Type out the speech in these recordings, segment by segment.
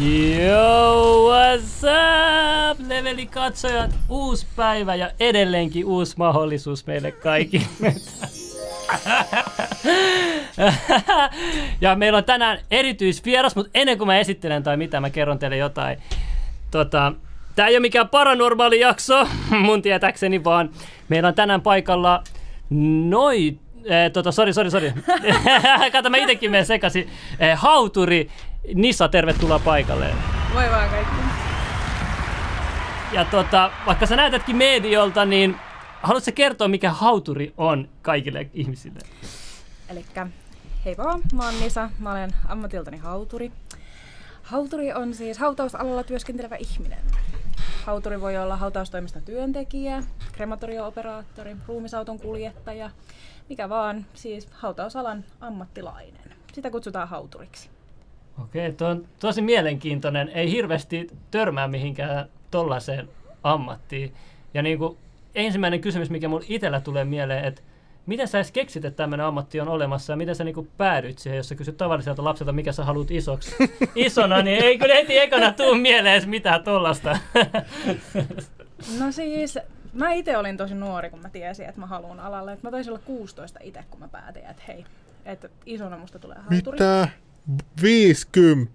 Yo, what's up, levelikatsojat? Uusi päivä ja edelleenkin uusi mahdollisuus meille kaikille. Ja meillä on tänään erityisvieras, mutta ennen kuin mä esittelen tai mitä, mä kerron teille jotain. Tää ei ole mikään paranormaali jakso, mun tietäkseni, vaan meillä on tänään paikalla noin... Sori. Kato, mä itekin menen sekaisin. Hauturi Nissa, tervetuloa paikalle. Moi vaan kaikki. Ja vaikka sä näytätkin mediolta, niin haluatko sä kertoa, mikä hauturi on kaikille ihmisille? Elikkä, hei vaan, mä oon Nissa, mä olen ammatiltani hauturi. Hauturi on siis hautausalalla työskentelevä ihminen. Hauturi voi olla hautaustoimista työntekijä, krematorio-operaattori, ruumisauton kuljettaja, mikä vaan, siis hautausalan ammattilainen. Sitä kutsutaan hauturiksi. Okei, tuo on tosi mielenkiintoinen. Ei hirveästi törmää mihinkään tollaiseen ammattiin. Ja niin kuin ensimmäinen kysymys, mikä mulle itsellä tulee mieleen, että miten sä edes keksit, että tämmöinen ammatti on olemassa ja miten sä niinku päädyit siihen, jos sä kysyt tavalliselta lapselta, mikä sä haluat isoksi isona, niin ei kyllä heti ekana tuu mieleen mitään tollasta. No siis, mä itse olin tosi nuori, kun mä tiesin, että mä haluan alalle. Mä taisin olla 16 itse, kun mä päätin, että hei, että isona musta tulee hauturi. Mitä? 50,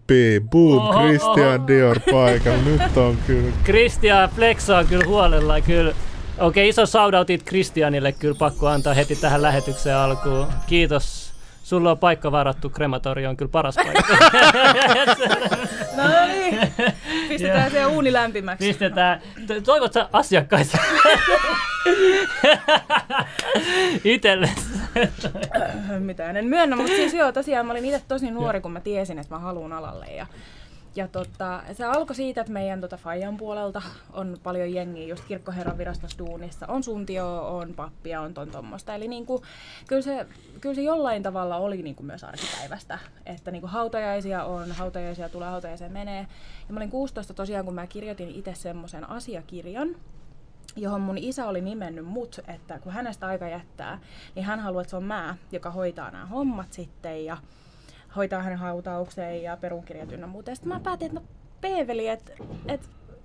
boom, Christian Dior paikalla, nyt on kyllä. Christian Flexa on kyllä huolella, kyllä. Okei, iso shoutoutit Kristianille, kyllä pakko antaa heti tähän lähetykseen alkuun. Kiitos. Sulla on paikka varattu, krematorio on kyllä paras paikka. No niin, pistetään se uuni lämpimäksi. Pistetään. Toivot sä asiakkaita itsellesi? Mitään en myönnä, mutta siis joo, tosiaan mä olin itse tosi nuori, kun mä tiesin, että mä haluun alalle. Ja se alkoi siitä, että meidän Fajan puolelta on paljon jengiä just kirkkoherran virastossa duunissa. On suntio, on pappia, on tuommoista. Eli niinku, kyllä se jollain tavalla oli niinku myös arkipäivästä. Että niinku hautajaisia on, hautajaisia tulee, hautajaisia menee. Ja mä olin 16 tosiaan, kun mä kirjoitin itse semmoisen asiakirjan, johon mun isä oli nimennyt mut, että kun hänestä aika jättää, niin hän haluaa, että se on mä, joka hoitaa nämä hommat sitten. Ja hoitaa hänen hautaukseen ja perunkirjat ynnä muuten. Sitten mä päätin, että no peeveli, että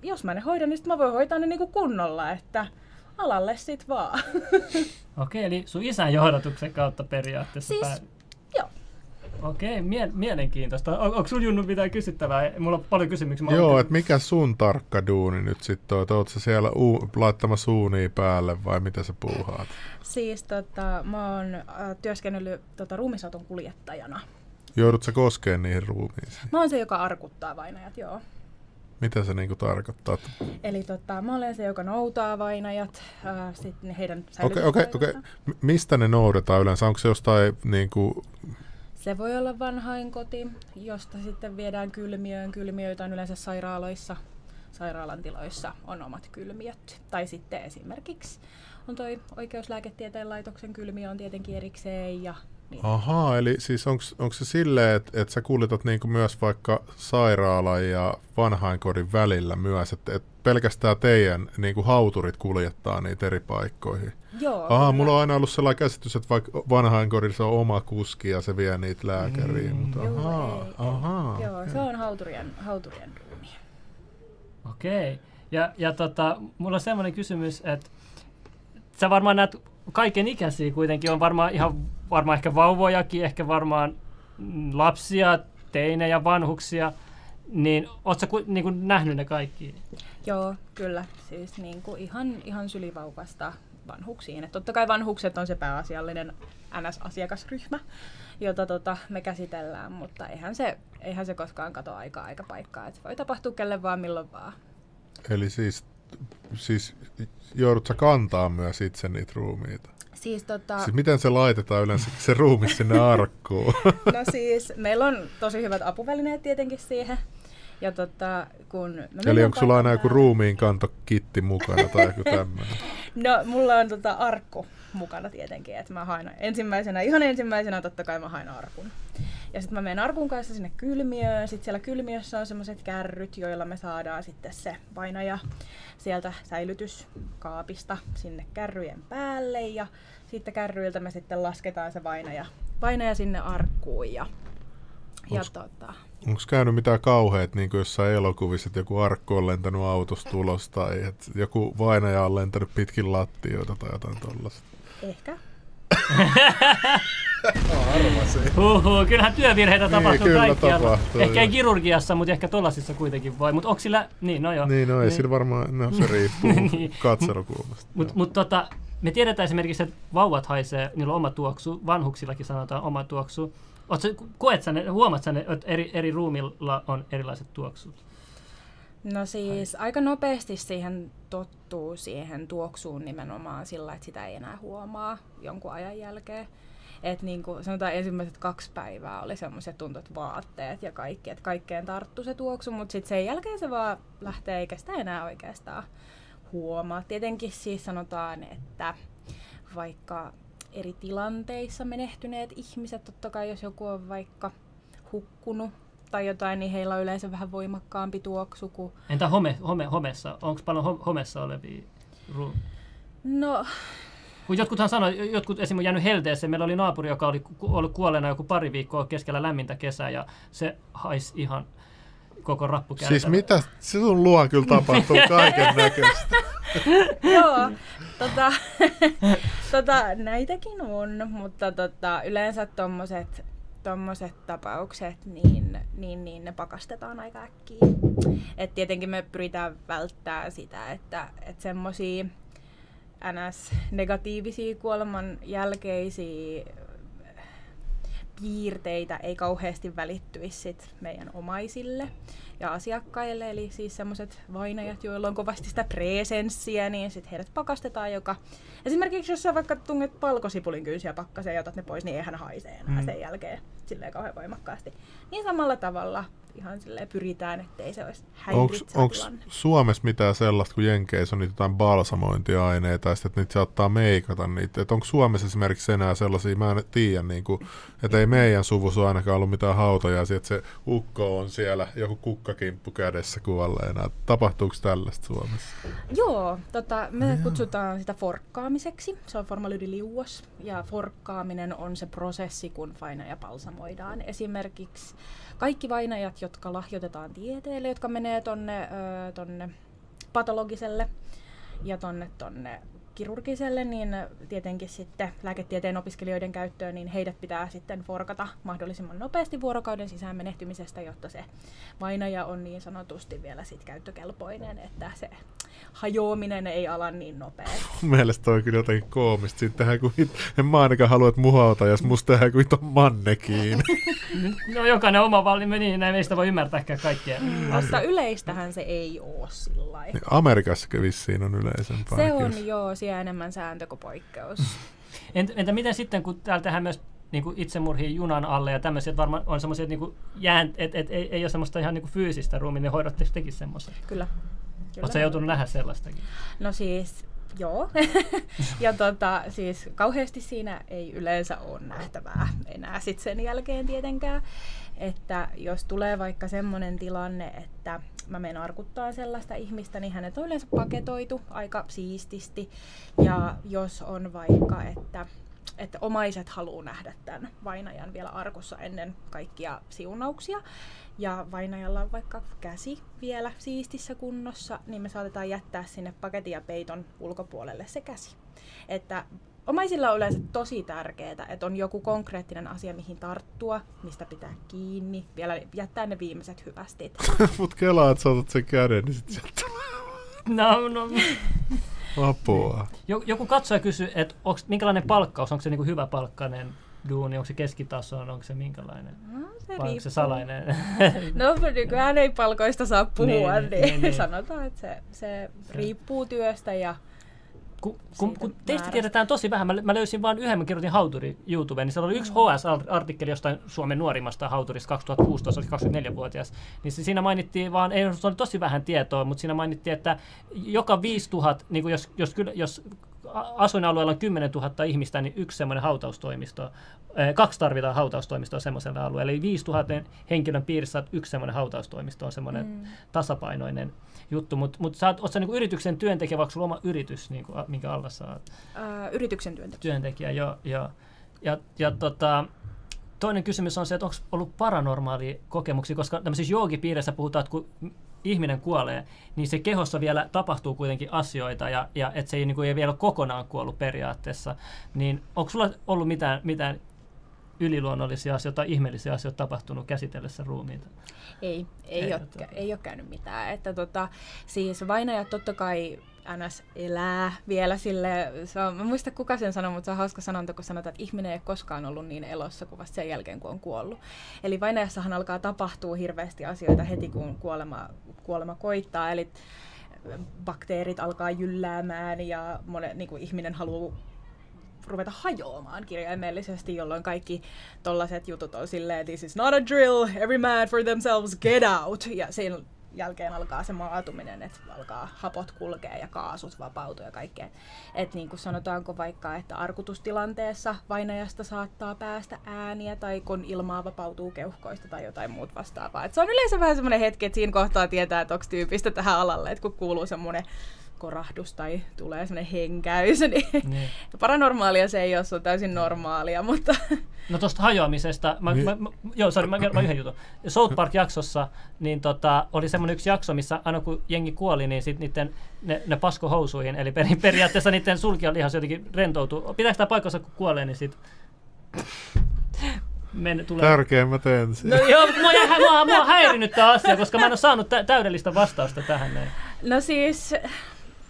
jos mä ne hoidan, niin sit mä voin hoitaa ne niinku kunnolla, että alalle sit vaan. Okei, eli sun isän johdatuksen kautta periaatteessa siis, joo. Okei, mielenkiintoista. Onko sun Junnu mitään kysyttävää? Mulla on paljon kysymyksiä. Joo, että mikä sun tarkka duuni nyt sitten on? Ootko sä siellä laittamassa uunia päälle vai mitä sä puuhaat? Siis mä oon työskennellyt ruumisauton kuljettajana. Joudut sä koskeen niihin ruumiisiin? Mä oon se, joka arkuttaa vainajat, joo. Mitä se niinku tarkoittaa? Eli mä olen se, joka noutaa vainajat, sitten heidän säilytyspäivästä. Okei. Mistä ne noudetaan yleensä? Onko se jostain niinku... Se voi olla vanhainkoti, josta sitten viedään kylmiöön. Kylmiöitä on yleensä sairaaloissa. Sairaalan tiloissa on omat kylmiöt. Tai sitten esimerkiksi on toi Oikeuslääketieteen laitoksen kylmiö on tietenkin erikseen ja... Niin. Ahaa, eli siis onko se silleen, että sä kuljetat niinku myös vaikka sairaalan ja vanhainkodin välillä myös, että et pelkästään teidän niinku hauturit kuljettaa niitä eri paikkoihin? Joo. Ahaa, mulla on aina ollut sellainen käsitys, että vaikka vanhainkodissa on oma kuski ja se vie niitä lääkäriin, mutta ahaa. Joo, okay. Se on hauturien duuni. Okei, okay. Ja mulla on semmoinen kysymys, että sä varmaan näet kaiken ikäisiä kuitenkin, on varmaan ihan... Varmaan ehkä vauvojakin, ehkä varmaan lapsia, teinejä, vanhuksia, niin ootko sä niinku nähnyt ne kaikki? Joo, kyllä. Siis niinku ihan sylivauvasta vanhuksiin. Et totta kai vanhukset on se pääasiallinen NS-asiakasryhmä, jota me käsitellään, mutta eihän se koskaan kato aikaa eikä paikkaa, että se voi tapahtua kelle vaan milloin vaan. Eli siis joudut sä kantaa myös itse niitä ruumiita? Siis miten se laitetaan yleensä se ruumi sinne arkkuun? No siis meillä on tosi hyvät apuvälineet tietenkin siihen. Ja kun eli onko sulla aina joku ruumiinkantokitti mukana tai joku tämmöinen? No mulla on arkku mukana tietenkin, että mä haen ihan ensimmäisenä totta kai mä haen arkun. Ja sitten mä menen arkun kanssa sinne kylmiöön, sitten siellä kylmiössä on semmoiset kärryt, joilla me saadaan sitten se painaja sieltä säilytyskaapista sinne kärryjen päälle ja sitten kärryiltä me sitten lasketaan se painaja sinne arkkuun ja Onko käynyt mitään kauheat niin jossain elokuvissa, että joku arkku on lentänyt autosta ulos tai että joku vainaja on lentänyt pitkin lattioita tai jotain tollaista? Ehkä. Kyllähän työvirheitä tapahtuu niin, kaikkialla. Ehkä ei kirurgiassa, mutta ehkä tollasissa kuitenkin voi. Mut onko sillä... Niin, no joo. Niin, no ei sillä varmaan... No se riippuu katselukulmasta. Mutta me tiedetään esimerkiksi, että vauvat haisee, niillä on oma tuoksu. Vanhuksillakin sanotaan oma tuoksu. Huomaat sä ne, että eri ruumilla on erilaiset tuoksut? No siis aika nopeasti siihen tottuu siihen tuoksuun nimenomaan sillä, että sitä ei enää huomaa jonkun ajan jälkeen. Et niin kuin sanotaan ensimmäiset 2 päivää oli semmoiset tuntut vaatteet ja kaikki, että kaikkeen tarttu se tuoksu, mutta sitten sen jälkeen se vaan lähtee eikä sitä enää oikeastaan huomaa. Tietenkin siis sanotaan, että vaikka eri tilanteissa menehtyneet ihmiset, totta kai jos joku on vaikka hukkunut tai jotain, niin heillä on yleensä vähän voimakkaampi tuoksu kuin... Entä homessa? Onko paljon homessa olevia ruumia? No... Kun jotkuthan sanoi, jotkut esimerkiksi jäänyt helteeseen, meillä oli naapuri, joka oli ollut kuolleena joku pari viikkoa keskellä lämmintä kesää ja se haisi ihan koko rappukäytävä. Siis mitä? Sinun luo kyllä tapahtuu kaiken näköistä. Joo, näitäkin on, mutta yleensä tommoset tapaukset, niin ne pakastetaan aika äkkiä. Et tietenkin me pyritään välttämään sitä, että semmoisia NS-negatiivisia kuoleman jälkeisiä piirteitä ei kauheasti välittyisi sit meidän omaisille ja asiakkaille, eli siis semmoiset vainajat, joilla on kovasti sitä presenssiä, niin sitten heidät pakastetaan, joka esimerkiksi jos sä vaikka tunget palkosipulin kynsiä pakkaseen ja otat ne pois, niin eihän haisee enää sen jälkeen silleen kauhean voimakkaasti. Niin samalla tavalla ihan silleen pyritään, ettei se olisi häiritsevä. Onko Suomessa mitään sellaista, kun Jenkeissä on niitä jotain balsamointiaineita ja sitten niitä saattaa meikata niitä? Onko Suomessa esimerkiksi enää sellaisia, mä en tiedä, niin että ei meidän suvussa ainakaan ollut mitään hautajaisia, että se ukko on siellä joku kukkakimppu kädessä kuolleena. Tapahtuuko tällaista Suomessa? Joo, me kutsutaan sitä forkkaamiseksi. Se on formalyydyliuos ja forkkaaminen on se prosessi, kun vainaja balsamoidaan. Esimerkiksi kaikki vainajat, jotka lahjoitetaan tieteelle, jotka menee tonne patologiselle ja tonne kirurgiselle, niin tietenkin sitten lääketieteen opiskelijoiden käyttöön, niin heidät pitää sitten forkata mahdollisimman nopeasti vuorokauden sisään menehtymisestä, jotta se vainaja on niin sanotusti vielä sit käyttökelpoinen, että se hajoaminen ei ala niin nopeasti. Mielestäni toi on kyllä jotenkin koomista. En mä ainakaan halua, että muhauta, jos musta tehdään kuin ton mannekiin. No jokainen oma valinta, niin näin meistä voi ymmärtääkään kaikkea. Mutta yleistähän se ei oo sillain. Amerikassakin vissiin on yleisempää. Se on joo, enemmän sääntö kuin poikkeus. Entä miten sitten, kun täällä tehdään myös niin itsemurhiin junan alle ja tämmöisiä, että varmaan on semmoisia, että niin ei ole semmoista ihan niin fyysistä ruumiin, niin hoidatteko tekin semmoista? Kyllä. Oletko sä joutunut nähdä sellaistakin? No siis, joo. Ja siis kauheasti siinä ei yleensä ole nähtävää enää sitten sen jälkeen tietenkään. Että jos tulee vaikka semmoinen tilanne, että mä menen arkuttaa sellaista ihmistä, niin hänet on yleensä paketoitu aika siististi. Ja jos on vaikka, että omaiset haluaa nähdä tämän vainajan vielä arkussa ennen kaikkia siunauksia, ja vainajalla on vaikka käsi vielä siistissä kunnossa, niin me saatetaan jättää sinne paketin ja peiton ulkopuolelle se käsi. Että omaisilla on yleensä tosi tärkeää, että on joku konkreettinen asia, mihin tarttua, mistä pitää kiinni, vielä jättää ne viimeiset hyvästit. Mut kelaa, että sä otat sen käden, niin sit sieltä... No. Apua. Joku katsoja kysyy, että minkälainen palkkaus, onko se niinku hyvä palkkainen duuni, onko se keskitason, onko se minkälainen? No, se vai onko se salainen? No, kun hän ei palkoista saa puhua, niin sanotaan, että se riippuu työstä ja kun teistä tiedetään tosi vähän, mä löysin vain yhden, mä kirjoitin Hauturi YouTubeen, niin siellä oli yksi HS-artikkeli jostain Suomen nuorimmasta Hauturista 2016, oli 24-vuotias, niin siinä mainittiin vaan, ei se oli tosi vähän tietoa, mutta siinä mainittiin, että joka 5000, niin kuin jos asuinalueella on 10 000 ihmistä, niin yksi semmoinen hautaustoimisto, kaksi tarvitaan hautaustoimistoa semmoisella alueella, eli 5 000 henkilön piirissä yksi semmoinen hautaustoimisto on semmoinen tasapainoinen juttu, mutta oot sä niinku yrityksen työntekijä, vaikka sulla on oma yritys, niinku, minkä alla sä oot? Yrityksen työntekijä. Työntekijä, joo. Toinen kysymys on se, että onko ollut paranormaalia kokemuksia, koska tämmöisissä joogipiireissä puhutaan, että kun ihminen kuolee, niin se kehossa vielä tapahtuu kuitenkin asioita ja että se ei, niin kuin, ei vielä ole kokonaan kuollut periaatteessa. Niin onko sulla ollut mitään yliluonnollisia asioita, ihmeellisiä asioita tapahtunut käsitellessä ruumiita? Ei ole käynyt mitään. Että siis vainajat totta kai NS elää vielä sille. Mä muista kuka sen sanoi, mutta se on hauska sanonta, kun sanotaan, että ihminen ei ole koskaan ollut niin elossa kuin vasta sen jälkeen, kun on kuollut. Eli vainajassahan alkaa tapahtua hirveästi asioita heti, kun kuolema koittaa. Eli bakteerit alkaa jylläämään ja niin kuin ihminen haluaa ruveta hajoamaan kirjaimellisesti, jolloin kaikki tollaset jutut on silleen, this is not a drill, every man for themselves, get out! Ja sen jälkeen alkaa se maatuminen, että alkaa hapot kulkea ja kaasut vapautua ja kaikkea. Että niin kuin sanotaanko vaikka, että arkutustilanteessa vainajasta saattaa päästä ääniä tai kun ilmaa vapautuu keuhkoista tai jotain muut vastaavaa. Et se on yleensä vähän semmoinen hetki, että siinä kohtaa tietää, että onko tyypistä tähän alalle, että kun kuuluu semmoinen korahdus tai tulee semmoinen henkäys, niin paranormaalia se ei ole, se on täysin normaalia, mutta no tuosta hajoamisesta, mä yhden jutun. South Park-jaksossa niin oli semmoinen yksi jakso, missä aina kun jengi kuoli, niin sit niiden ne pasko housuihin, eli periaatteessa niiden sulkijalihas jotenkin rentoutuu. Pitääkö tämä paikkansa, kun kuolee, niin sit tärkeä mä teen siinä. No joo, mua on häirinyt tämä asia, koska mä en ole saanut täydellistä vastausta tähän näin. No siis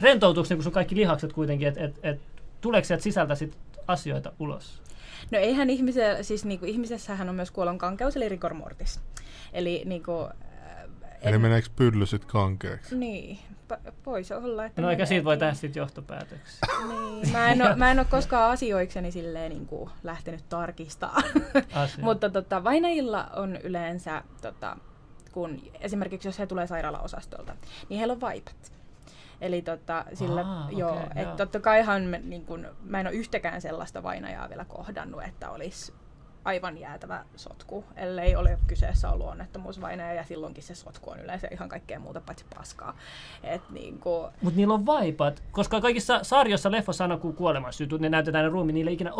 rentoutuuko niin sun kaikki lihakset kuitenkin, että tuleeko sieltä sisältä sit asioita ulos? No eihän siis niinku, ihmisessähän on myös kuolon kankeus, eli rigor mortis. Eli niinku, eli meneekö pylly sit kankeeksi? Niin, voisi olla, että no eikä siitä voi tehdä sit johtopäätöksiä. Niin, mä en ole koskaan asioikseni silleen niinku lähtenyt tarkistamaan. Mutta vainajilla on yleensä, kun esimerkiksi jos he tulee sairaalaosastolta, niin heillä on vaipat. Eli totta kaihan mä en ole yhtäkään sellaista vainajaa vielä kohdannut, että olisi aivan jäätävä sotku, ellei ole kyseessä ollut onnettomuusvainaja, ja silloinkin se sotku on yleensä ihan kaikkea muuta paitsi paskaa. Mutta niillä on vaipat, koska kaikissa sarjoissa leffoissa aina kun kuoleman syytyt, ne näytetään ne ruumiin, niillä ikinä,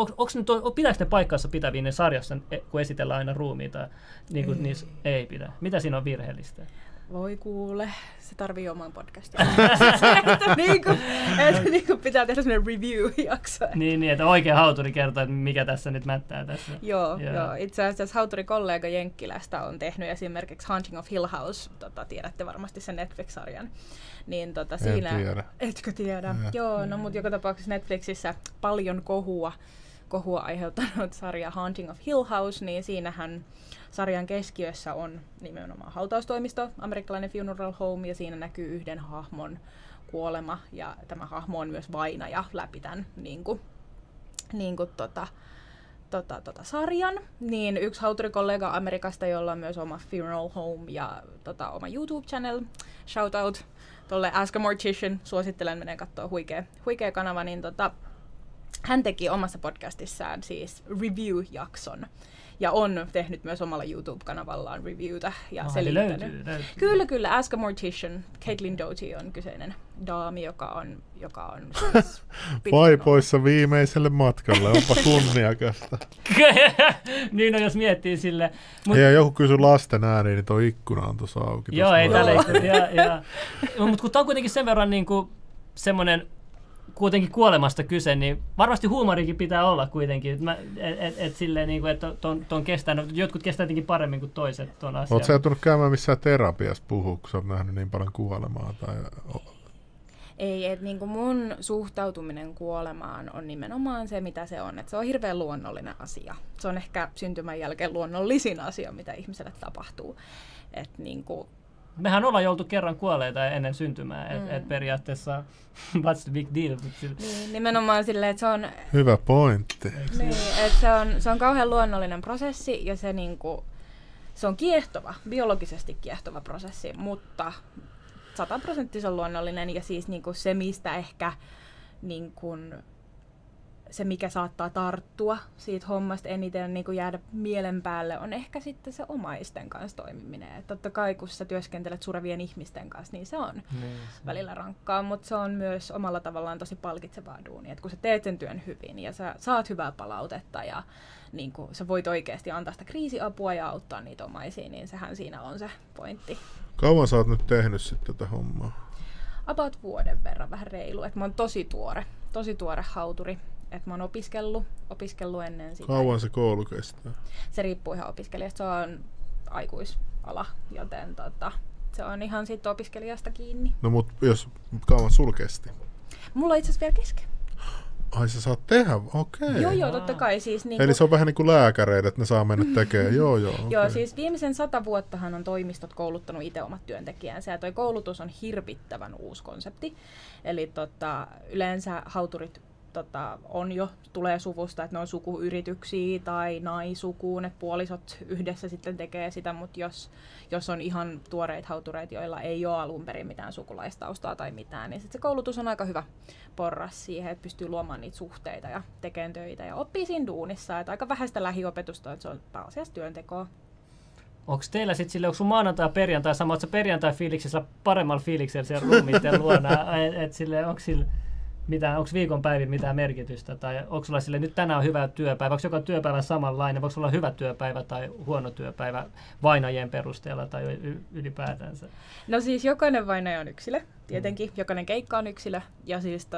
pitääkö ne paikkansa pitäviä ne sarjassa, kun esitellään aina ruumiita, niin kuin niissä ei pidä? Mitä siinä on virheellistä? Voi kuule, se tarvii oman podcastin. Että pitää tehdä semmoinen review-jakso. Niin, että oikein hauturi kertoo, että mikä tässä nyt mättää tässä. Joo. Itse asiassa hauturikollega Jenkkilästä on tehnyt esimerkiksi Haunting of Hill House, tiedätte varmasti sen Netflix-sarjan. Niin siinä tiedä. Etkö tiedä? Ja. Joo, no mutta joka tapauksessa Netflixissä paljon kohua aiheuttanut sarja Haunting of Hill House, niin siinähän sarjan keskiössä on nimenomaan hautaustoimisto, amerikkalainen funeral home, ja siinä näkyy yhden hahmon kuolema, ja tämä hahmo on myös vainaja läpi tämän sarjan. Niin yksi hauturikollega Amerikasta, jolla on myös oma funeral home ja oma YouTube-channel, shout out tolle Ask a Mortician, suosittelen, menee katsoa, huikea kanava, niin hän teki omassa podcastissaan siis review-jakson ja on tehnyt myös omalla YouTube-kanavallaan reviewtä ja selittänyt. Löytyy. Kyllä, Ask a Mortician. Caitlin Doughty on kyseinen daami, joka on siis vaipoissa viimeiselle matkalle, onpa kunniakasta. Niin on, jos miettii sille. Ja joku kysyi lasten ääniä, niin tuo ikkuna on tuossa auki. Joo, ei tällä hetkellä. Mutta kun tämä on kuitenkin sen verran niinku semmoinen kuitenkin kuolemasta kyse, niin varmasti huumorikin pitää olla kuitenkin. On kestänyt, jotkut kestää jotenkin paremmin kuin toiset tuon asian. Oletko sä joutunut käymään missään terapiassa puhua, kun sä oot nähnyt niin paljon kuolemaa? Tai Ei, että niinku mun suhtautuminen kuolemaan on nimenomaan se, mitä se on. Että se on hirveän luonnollinen asia. Se on ehkä syntymän jälkeen luonnollisin asia, mitä ihmiselle tapahtuu. Et niinku... Mehän ollaan joutu kerran kuolleita ennen syntymää, että et periaatteessa what's the big deal? Niin, nimenomaan silleen, että se on... Hyvä pointti. Niin, että se on kauhean luonnollinen prosessi ja se, niinku, se on kiehtova, biologisesti kiehtova prosessi, mutta... 100% luonnollinen ja siis niinku se, mistä ehkä niinku, se, mikä saattaa tarttua siitä hommasta eniten niinku jäädä mielen päälle, on ehkä sitten se omaisten kanssa toimiminen. Et totta kai, kun sä työskentelet surevien ihmisten kanssa, niin se on välillä rankkaa, mutta se on myös omalla tavallaan tosi palkitsevaa duunia. Et kun sä teet sen työn hyvin ja sä saat hyvää palautetta ja niinku, sä voit oikeasti antaa sitä kriisiapua ja auttaa niitä omaisia, niin sehän siinä on se pointti. Kauan sä oot nyt tehnyt sitten tätä hommaa? About vuoden verran, vähän reilu. Et mä oon tosi tuore hauturi. Et mä oon opiskellut ennen sitä. Kauan se koulu kestää? Se riippuu ihan opiskelijasta. Se on aikuisala, joten se on ihan siitä opiskelijasta kiinni. No mut jos kauan sul kesti? Mulla on itse asiassa vielä kesken. Ai sä saat tehdä? Okei. Okay. Joo, totta kai. Siis niinku... Eli se on vähän niin kuin lääkäreitä, että ne saa mennä tekemään. joo. Okay. Joo, siis viimeisen 100 vuottahan on toimistot kouluttanut itse omat työntekijänsä. Ja toi koulutus on hirvittävän uusi konsepti. Eli yleensä hauturit on jo, tulee suvusta, että ne on sukuyrityksiä tai naisukuun, että puolisot yhdessä sitten tekee sitä, mutta jos on ihan tuoreita hautureita, joilla ei ole alun perin mitään sukulaistaustaa tai mitään, niin sit se koulutus on aika hyvä porras siihen, että pystyy luomaan niitä suhteita ja tekemään töitä ja oppii siinä duunissa, että aika vähäistä lähiopetusta, että se on pääasiassa työntekoa. Onko teillä sitten silleen, onko sun maanantai ja perjantai sama, että sä perjantai-fiiliksellä paremmalla fiiliksellä siellä ruumiitteen luona, että silleen, onko sille... Onko viikonpäivillä mitään merkitystä? Tai onko sulla sille, nyt tänään on hyvä työpäivä? Onko joka työpäivä samanlainen? Voiko sulla hyvä työpäivä tai huono työpäivä vainajien perusteella tai ylipäätänsä? No siis jokainen vainaja on yksilö, tietenkin. Jokainen keikka on yksilö. Ja siis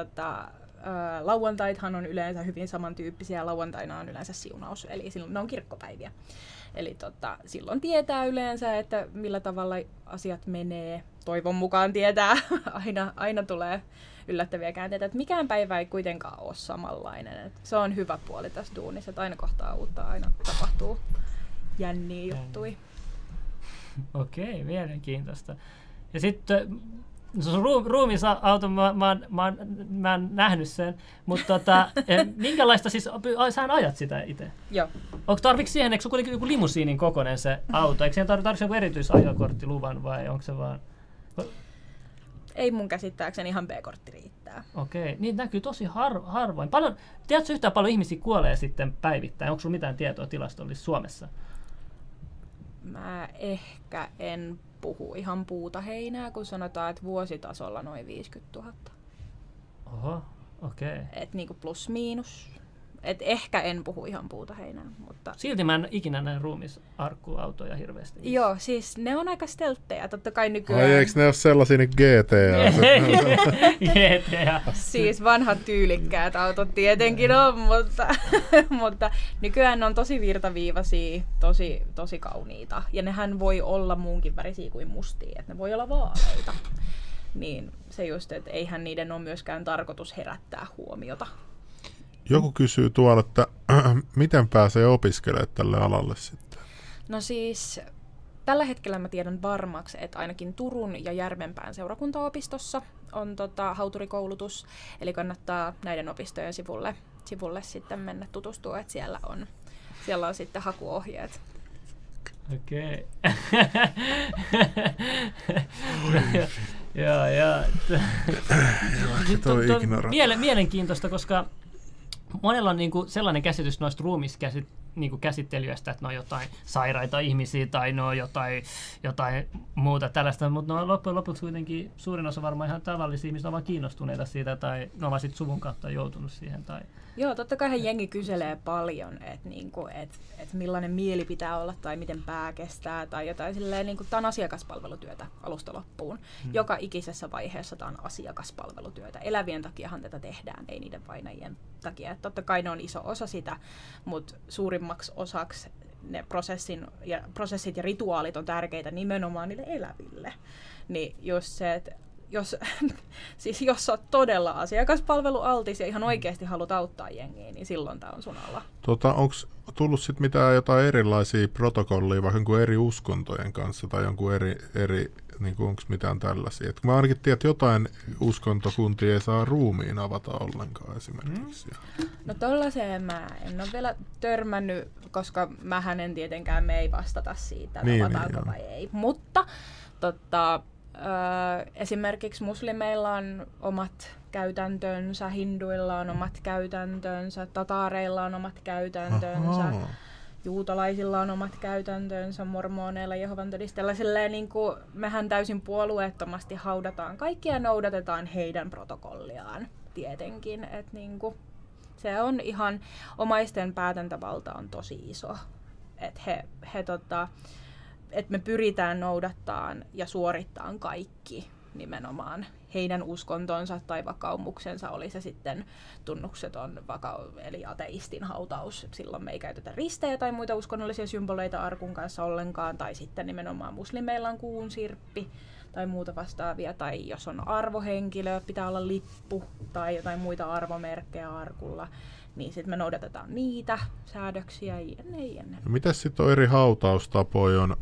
lauantaithan on yleensä hyvin samantyyppisiä. Lauantaina on yleensä siunaus, eli silloin ne on kirkkopäiviä. Eli silloin tietää yleensä, että millä tavalla asiat menee. Toivon mukaan tietää. aina tulee yllättäviä käänteitä, että mikään päivä ei kuitenkaan ole samanlainen. Et se on hyvä puoli tässä duunissa, että aina kohtaa uutta, aina tapahtuu jänniä juttuja. Okei, mielenkiintoista. Ja sitten ruumisauto, mä en nähnyt sen, mutta minkälaista siis, sähän ajat sitä itse? Joo. Onko tarvitsi siihen, eikö se ole joku limusiinin kokoinen se auto? Eikö siihen tarvitse joku erityisajokorttiluvan vai onko se vaan... Ei mun käsittääkseni ihan B-kortti riittää. Okei, niin näkyy tosi harvoin. Tiedätkö yhtään paljon ihmisiä kuolee sitten päivittäin? Onko sulla mitään tietoa tilastollisessa Suomessa? Mä ehkä en puhu ihan puuta heinää, kun sanotaan, että vuositasolla noin 50 000. Oho, okei. Et niinku plus miinus. Et ehkä en puhu ihan puuta heinää, mutta... Silti mä en ikinä näe ruumisarkkuautoja hirveästi. Joo, siis ne on aika stelttejä, totta kai nykyään... Ai eikö ne ole sellaisia nyt GTA? Siis vanhat tyylikkäät autot tietenkin on, mutta nykyään ne on tosi virtaviivaisia, tosi kauniita. Ja nehän voi olla muunkin värisiä kuin mustia, että ne voi olla vaaleita. Niin se just, että eihän niiden ole myöskään tarkoitus herättää huomiota. Joku kysyy tuolla, että miten pääsee opiskelemaan tälle alalle sitten? No siis tällä hetkellä mä tiedän varmaksi, että ainakin Turun ja Järvenpään seurakuntaopistossa on hauturikoulutus. Eli kannattaa näiden opistojen sivulle sitten mennä tutustua, että siellä on sitten hakuohjeet. Okei. Joo. Mielenkiintoista, koska... Monella on niinku sellainen käsitys noista ruumiskäsittelyistä, että ne on jotain sairaita ihmisiä tai ne on jotain muuta tällaista, mutta no loppujen lopuksi kuitenkin suurin osa varmaan ihan tavallisia ihmisiä on vaan kiinnostuneita siitä tai ne on vaan sit suvun kautta joutunut siihen. Tai... Joo, totta kai jengi kyselee paljon, että niinku, et millainen mieli pitää olla tai miten pää kestää tai jotain silleen, niinku, tää on asiakaspalvelutyötä alusta loppuun. Joka ikisessä vaiheessa tää on asiakaspalvelutyötä. Elävien takiahan tätä tehdään, ei niiden vainajien takia. Et totta kai ne on iso osa sitä, mutta suurimmaksi osaksi ne prosessit ja rituaalit on tärkeitä nimenomaan niille eläville. Niin just se, että jos, siis jos olet todella asiakaspalvelualtis ja ihan oikeasti haluat auttaa jengiä, niin silloin tämä on sun alla. Onko tullut sitten mitään jotain erilaisia protokollia, vaikka jonkun eri uskontojen kanssa tai jonkun eri niin onko mitään tällaisia? Et kun mä ainakin tiedän, että jotain uskontokuntia ei saa ruumiin avata ollenkaan esimerkiksi. Mm. No tollaiseen mä en ole vielä törmännyt, koska mähän en tietenkään, me ei vastata siitä, avataanko vai ei. Mutta esimerkiksi muslimeilla on omat käytäntönsä, hinduilla on omat käytäntönsä, tataareilla on omat käytäntönsä. Aha. Juutalaisilla on omat käytäntönsä, mormoneilla, Jehovan todistajilla, silleen niin kuin mehän täysin puolueettomasti haudataan kaikkia ja noudatetaan heidän protokolliaan tietenkin. Et niin kuin, se on ihan, omaisten päätäntävalta on tosi iso, että me pyritään noudattaan ja suorittaan kaikki nimenomaan heidän uskontonsa tai vakaumuksensa, oli se sitten tunnukseton eli ateistin hautaus. Silloin me ei käytetä ristejä tai muita uskonnollisia symboleita arkun kanssa ollenkaan, tai sitten nimenomaan muslimeilla on kuun sirppi tai muuta vastaavia, tai jos on arvohenkilö, pitää olla lippu tai jotain muita arvomerkkejä arkulla, niin sitten me noudatetaan niitä säädöksiä jne. Mitäs sitten on eri hautaustapoja? On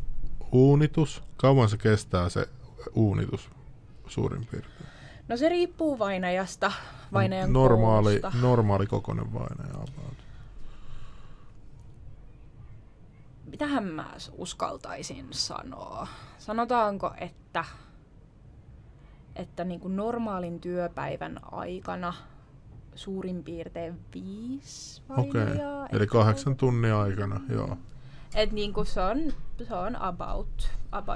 uunitus. Kauan se kestää se uunitus? Suurin piirtein. No se riippuu vainajasta, vainajan koulusta. Normaali kokoinen vainaja. Mitähän mä uskaltaisin sanoa? Sanotaanko, että niin kuin normaalin työpäivän aikana suurin piirtein 5 vainajaa. Okei. Eli 8 tunnin aikana, joo. Et niinku se on about.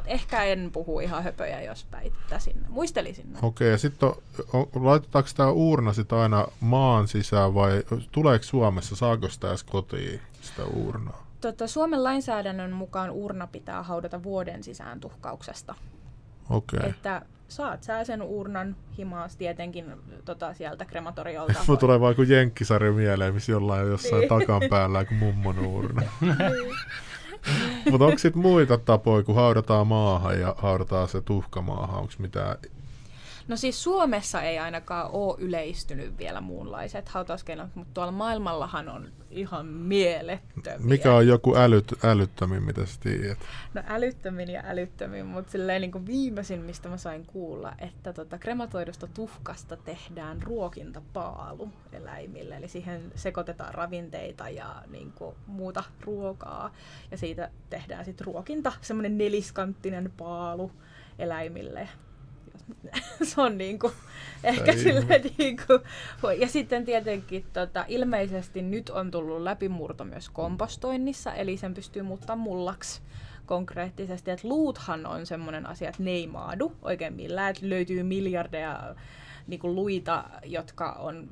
Ehkä en puhu ihan höpöjä, jos päittäisin. Muistelisin näin. Okei, ja sitten laitetaanko tämä uurna sitten aina maan sisään vai tuleeko Suomessa, saako sitä edes kotiin sitä uurnaa? Suomen lainsäädännön mukaan uurna pitää haudata vuoden sisään tuhkauksesta. Okei. Että saat sä sen uurnan himaas tietenkin sieltä krematoriolta. Mulla tulee vaan kuin jenkkisarja mieleen, missä jollain on jossain takan päällä kuin mummon uurna. Mutta onko sitten muita tapoja, kun haudataan maahan ja haudataan se tuhka maahan? Onko mitään? No siis Suomessa ei ainakaan ole yleistynyt vielä muunlaiset hautauskeinot, mutta tuolla maailmallahan on ihan mielettömiä. Mikä on joku älyttömin, mitä sä tiedät? No älyttömin, mutta silleen niin kuin viimeisin, mistä mä sain kuulla, että krematoidusta tuhkasta tehdään ruokintapaalu eläimille. Eli siihen sekoitetaan ravinteita ja niin kuin muuta ruokaa ja siitä tehdään sitten ruokinta, semmoinen neliskanttinen paalu eläimille. Se on niinku, ehkä silleen niinku. Ja sitten tietenkin ilmeisesti nyt on tullut läpimurto myös kompostoinnissa, eli sen pystyy muuttaa mullaksi konkreettisesti. Et luuthan on semmoinen asia, että ne ei maadu oikein millään. Et löytyy miljardeja niinku luita, jotka on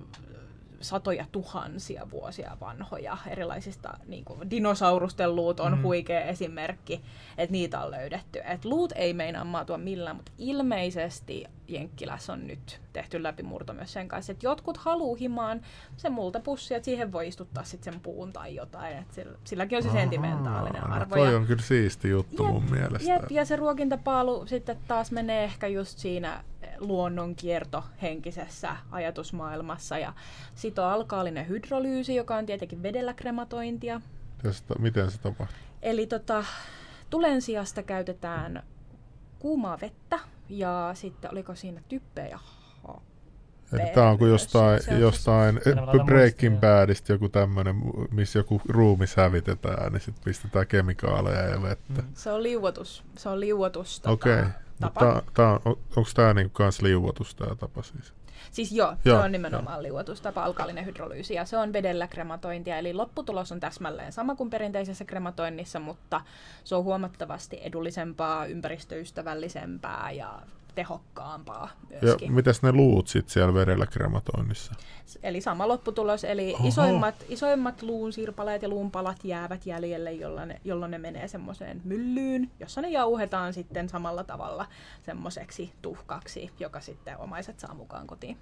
satoja tuhansia vuosia vanhoja. Erilaisista niinku, dinosaurusten luut on huikea esimerkki, että niitä on löydetty. Et luut ei meinaa maatua millään, mutta ilmeisesti Jenkkilässä on nyt tehty läpimurto myös sen kanssa, että jotkut haluu himaan sen multapussia, että siihen voi istuttaa sit sen puun tai jotain. Et silläkin on se sentimentaalinen arvo. Toi on kyllä siisti juttu mun mielestä. Ja se ruokintapaalu sitten taas menee ehkä just siinä luonnonkierto henkisessä ajatusmaailmassa ja sitoo alkaalinen hydrolyysi, joka on tietenkin vedellä krematointia. Miten se tapahtuu? Eli tulen sijasta käytetään kuumaa vettä ja sitten oliko siinä typpeä ja tämä on kuin jostain Breaking Badista joku tämmöinen, missä joku ruumis hävitetään, niin sitten pistetään kemikaaleja ja vettä. Se on liuotus. Okei. Onko tämä niinku kans liuotus tämä tapa siis? Siis joo. Se on nimenomaan liuotustapa, alkaalinen hydrolyysi, ja se on vedellä krematointia, eli lopputulos on täsmälleen sama kuin perinteisessä krematoinnissa, mutta se on huomattavasti edullisempaa, ympäristöystävällisempää ja tehokkaampaa myöskin. Ja mitäs ne luut sitten siellä vedellä krematoinnissa? Eli sama lopputulos, eli isoimmat luun sirpaleet ja luun palat jäävät jäljelle, jolloin ne menee semmoiseen myllyyn, jossa ne jauhetaan sitten samalla tavalla semmoiseksi tuhkaksi, joka sitten omaiset saa mukaan kotiin.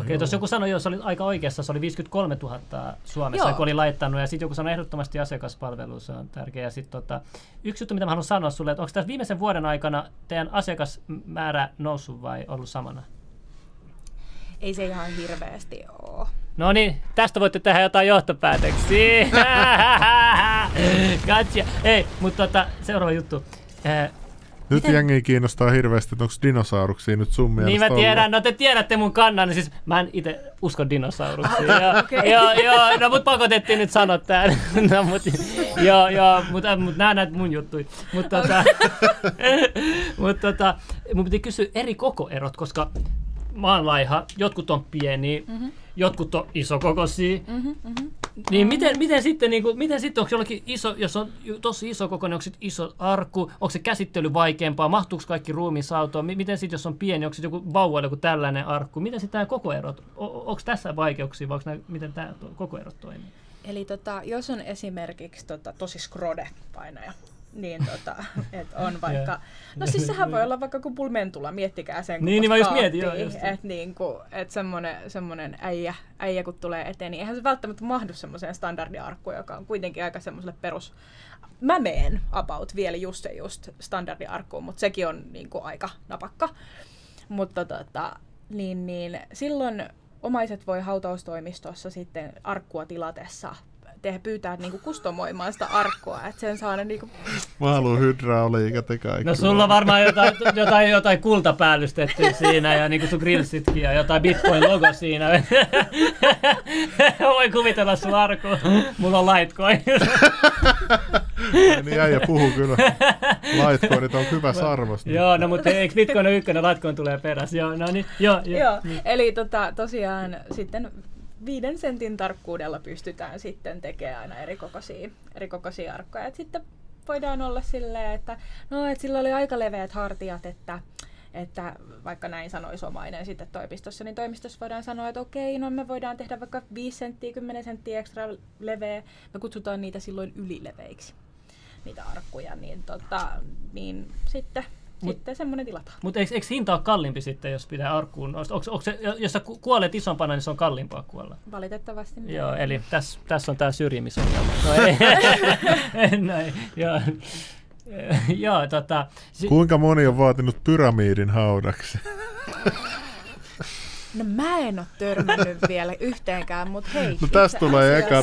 Okei, tuossa joku sanoi, jos oli aika oikeassa, se oli 53 000 Suomessa, kun oli laittanut, ja sitten joku sanoi ehdottomasti asiakaspalvelu, se on tärkeää. Sitten yksi juttu, mitä mä haluan sanoa sulle, että onko tässä viimeisen vuoden aikana teidän asiakasmäärä noussut vai ollut samana? Ei se ihan hirveästi ole. No niin, tästä voitte tehdä jotain johtopäätöksiä. Gotcha. Ei, mutta seuraava juttu. Nyt jengiä kiinnostaa hirveästi, että onko dinosauruksia nyt sun mielestä? Niin mä tiedän, ollut? No te tiedätte mun kannan, siis mä en itse usko dinosauruksiin. Joo, no mut pakotettiin nyt sanoa täällä. No mut, mut nää näet mun juttuja. Mut mun piti kysyä eri kokoerot, koska mä oon laiha, jotkut on pieniä, jotkut on isokokoisia. Niin miten sitten onko jollakin iso, jos on tosi iso kokoinen, onko sitten iso arkku, onko se käsittely vaikeampaa, mahtuuko kaikki ruumiisautoon, miten sitten jos on pieni, onko sitten joku vauva joku tällainen arkku, miten sitten nämä kokoerot, onko tässä vaikeuksia vai nämä, miten tämä kokoerot toimii? Eli jos on esimerkiksi tosi skrode painaja. Niin, että on vaikka, no siis sehän voi olla vaikka kuin pulmentula, miettikää sen, kun niin, että niinku, et semmoinen äijä kun tulee eteen, niin eihän se välttämättä mahdu semmoiseen standardiarkkuun, joka on kuitenkin aika semmoiselle perus, mä meen about vielä just standardiarkkuun, mutta sekin on niinku aika napakka, mutta niin silloin omaiset voi hautaustoimistossa sitten arkkua tilatessa pyytää niinku kustomoimaan sitä arkkoa, että sen saa ne niinku... Mä haluun hydrauliikat ja kaikki. No sulla on varmaan jotain kultapäällystettyä siinä ja niinku sun grillsitkin ja jotain Bitcoin-logo siinä. Voi kuvitella sun arkua. Mulla on Litecoin. Niin äijä puhuu kyllä. Litecoinit on hyvä sarvasta. Joo, no mutta eikö Bitcoin on ykkönen, Litecoin tulee perässä. Joo, no niin. Joo. Eli tosiaan sitten 5 sentin tarkkuudella pystytään sitten tekemään aina eri kokoisia arkkoja. Et sitten voidaan olla silleen, että no, et sillä oli aika leveät hartiat, että vaikka näin sanoisi omainen sitten toimistossa, niin toimistossa voidaan sanoa, että okei, no me voidaan tehdä vaikka 5 senttiä, 10 senttiä ekstra leveä. Me kutsutaan niitä silloin ylileveiksi, niitä arkkuja, niin sitten... Sitten semmoinen tilataan. Mutta eikö hinta ole kalliimpi sitten, jos pitää arkkuun? Jos sä kuolet isompana, niin se on kalliimpaa kuolla. Valitettavasti. Joo, eli tässä on tää syrjimisongelma. No ei, näin. Joo, Kuinka moni on vaatinut pyramiidin haudaksi? No mä en ole törmännyt vielä yhteenkään, mutta hei. No tästä tulee eka.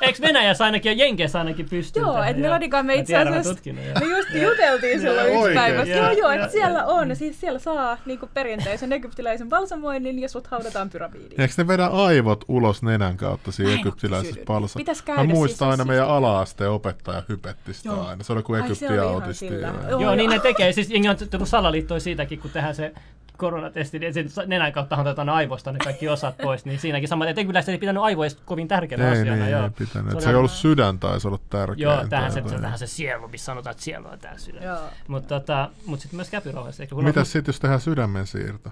Eikö Venäjässä ainakin ja Jenkeissä ainakin pystyy? Joo, että Melodikaan me itse asiassa, me just juteltiin silloin yksi päivä. Joo, että siellä on, siis siellä saa niinku perinteisen egyptiläisen balsamoinnin ja sut haudataan pyramiidiin. Eikö ne vedä aivot ulos nenän kautta siinä egyptiläisessä balsamoinnissa? Mä muistan aina meidän ala-asteen opettaja hypetti sitä aina. Se oli kuin Egyptiä autisti. Joo, niin ne tekee. Siis jengi on tullut salaliittoja siitäkin, kun tehdään se koronatesti, niin nenän kautta otetaan aivoista ne kaikki osat pois, niin siinäkin sama, että kyllä sitä ei pitänyt aivoja kovin tärkeänä asiana. Ei pitänyt, se ei ollut sydän taisi olla tärkeää. Joo, tähän se sielu, missä sanotaan, että sielu on tää sydän. Mutta mut sitten myös käpyrauhassa. Mitäs sitten, jos tehdään sydämen siirto?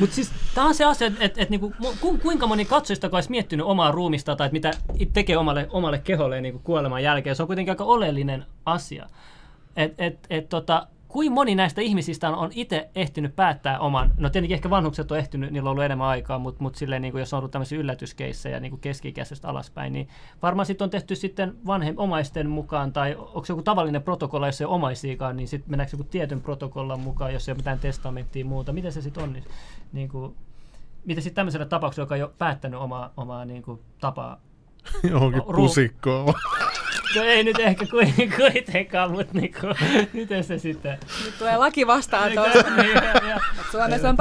Mutta siis tämä on se asia, että niinku, kuinka moni katsojista olisi miettinyt omaa ruumista tai mitä tekee omalle keholle niinku kuoleman jälkeen, se on kuitenkin aika oleellinen asia. Kuin moni näistä ihmisistä on itse ehtinyt päättää oman, no tietenkin ehkä vanhukset on ehtinyt, niillä on ollut enemmän aikaa, mutta silleen, niin kuin jos on ollut tämmöisiä yllätyskeissejä niin kuin keski-ikäisestä alaspäin, niin varmaan sitten on tehty sitten omaisten mukaan, tai onko joku tavallinen protokolla, jos ei ole omaisiakaan, niin sitten mennäänkö joku tietyn protokollan mukaan, jos ei ole mitään testamenttia muuta, miten se sitten on? Niin kuin, miten sitten tämmöisellä tapauksella, joka ei ole päättänyt omaa niin kuin, tapaa? Johonkin pusikkoon. No ei nyt ehkä kuitenkaan, mutta niinku, miten se sitten... Nyt tulee laki vastaan tuolla. Suomessa on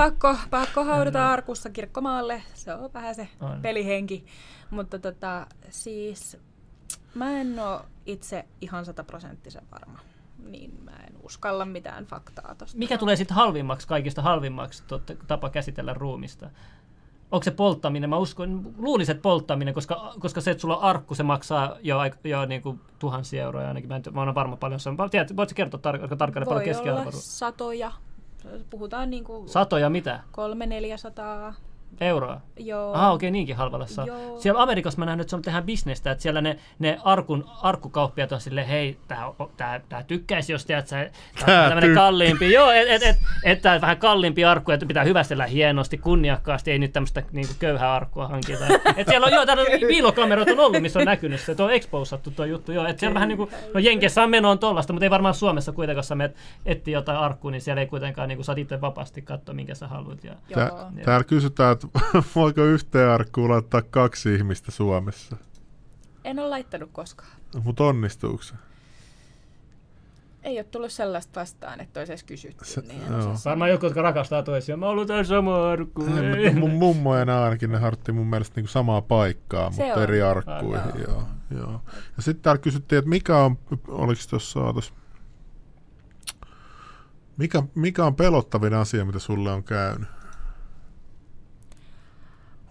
pakko haudata arkussa kirkkomaalle, se on vähän se pelihenki. Mutta siis mä en ole itse ihan 100% varma, niin mä en uskalla mitään faktaa tosta. Mikä tulee sitten halvimmaksi, kaikista halvimmaksi tapa käsitellä ruumista? Onko se polttaminen? Mä luulisin, että polttaminen, koska se, että sulla on arkku, se maksaa jo niinku 1,000 euroja ainakin. Mä oon varma paljon. Voitko kertoa tarkalleen paljon keskiarvoa? Voi olla satoja. Puhutaan niinku... Satoja mitä? 300-400. Euroa? Joo. Ah, okei, niinkin halvalla saa. Joo. Siellä Amerikassa mä näen, että se on tehdään bisnestä, että siellä ne arkkukauppiaat on silleen, hei, tää tykkäisi, jos tiedät, sä tämmönen kalliimpi. Joo, tää vähän kalliimpi arkku, että pitää hyvästellä hienosti, kunniakkaasti, ei nyt tämmöstä niinku köyhää arkkua hankita. Et siellä on, joo, täällä piilokameroita on ollut, missä on näkynyt se, tuo on exposattu tuo juttu, joo. Et siellä vähän niinku, no Jenkeissä on menoon tollasta, mutta ei varmaan Suomessa kuitenkaan sä menet etsiä jotain arkkua, niin siellä ei kuitenkaan niinku saat itse vapaasti katsoa, minkä sä haluat. Täällä kysytään, että voiko yhteen arkkuun laittaa 2 ihmistä Suomessa? En ole laittanut koskaan. Mutta onnistuuko se? Ei ole tullut sellaista vastaan, että olisi edes kysytty. Varmaan jotkut, jotka rakastaa toisiaan. Mä ollut tämän samaa arkkuun. Mun mummoina ainakin ne hartti mun mielestä niinku samaa paikkaa, se mutta on eri arkkuihin. Joo. Ja sitten täällä kysyttiin, että mikä on, oliko tuossa mikä on pelottavin asia, mitä sulle on käynyt?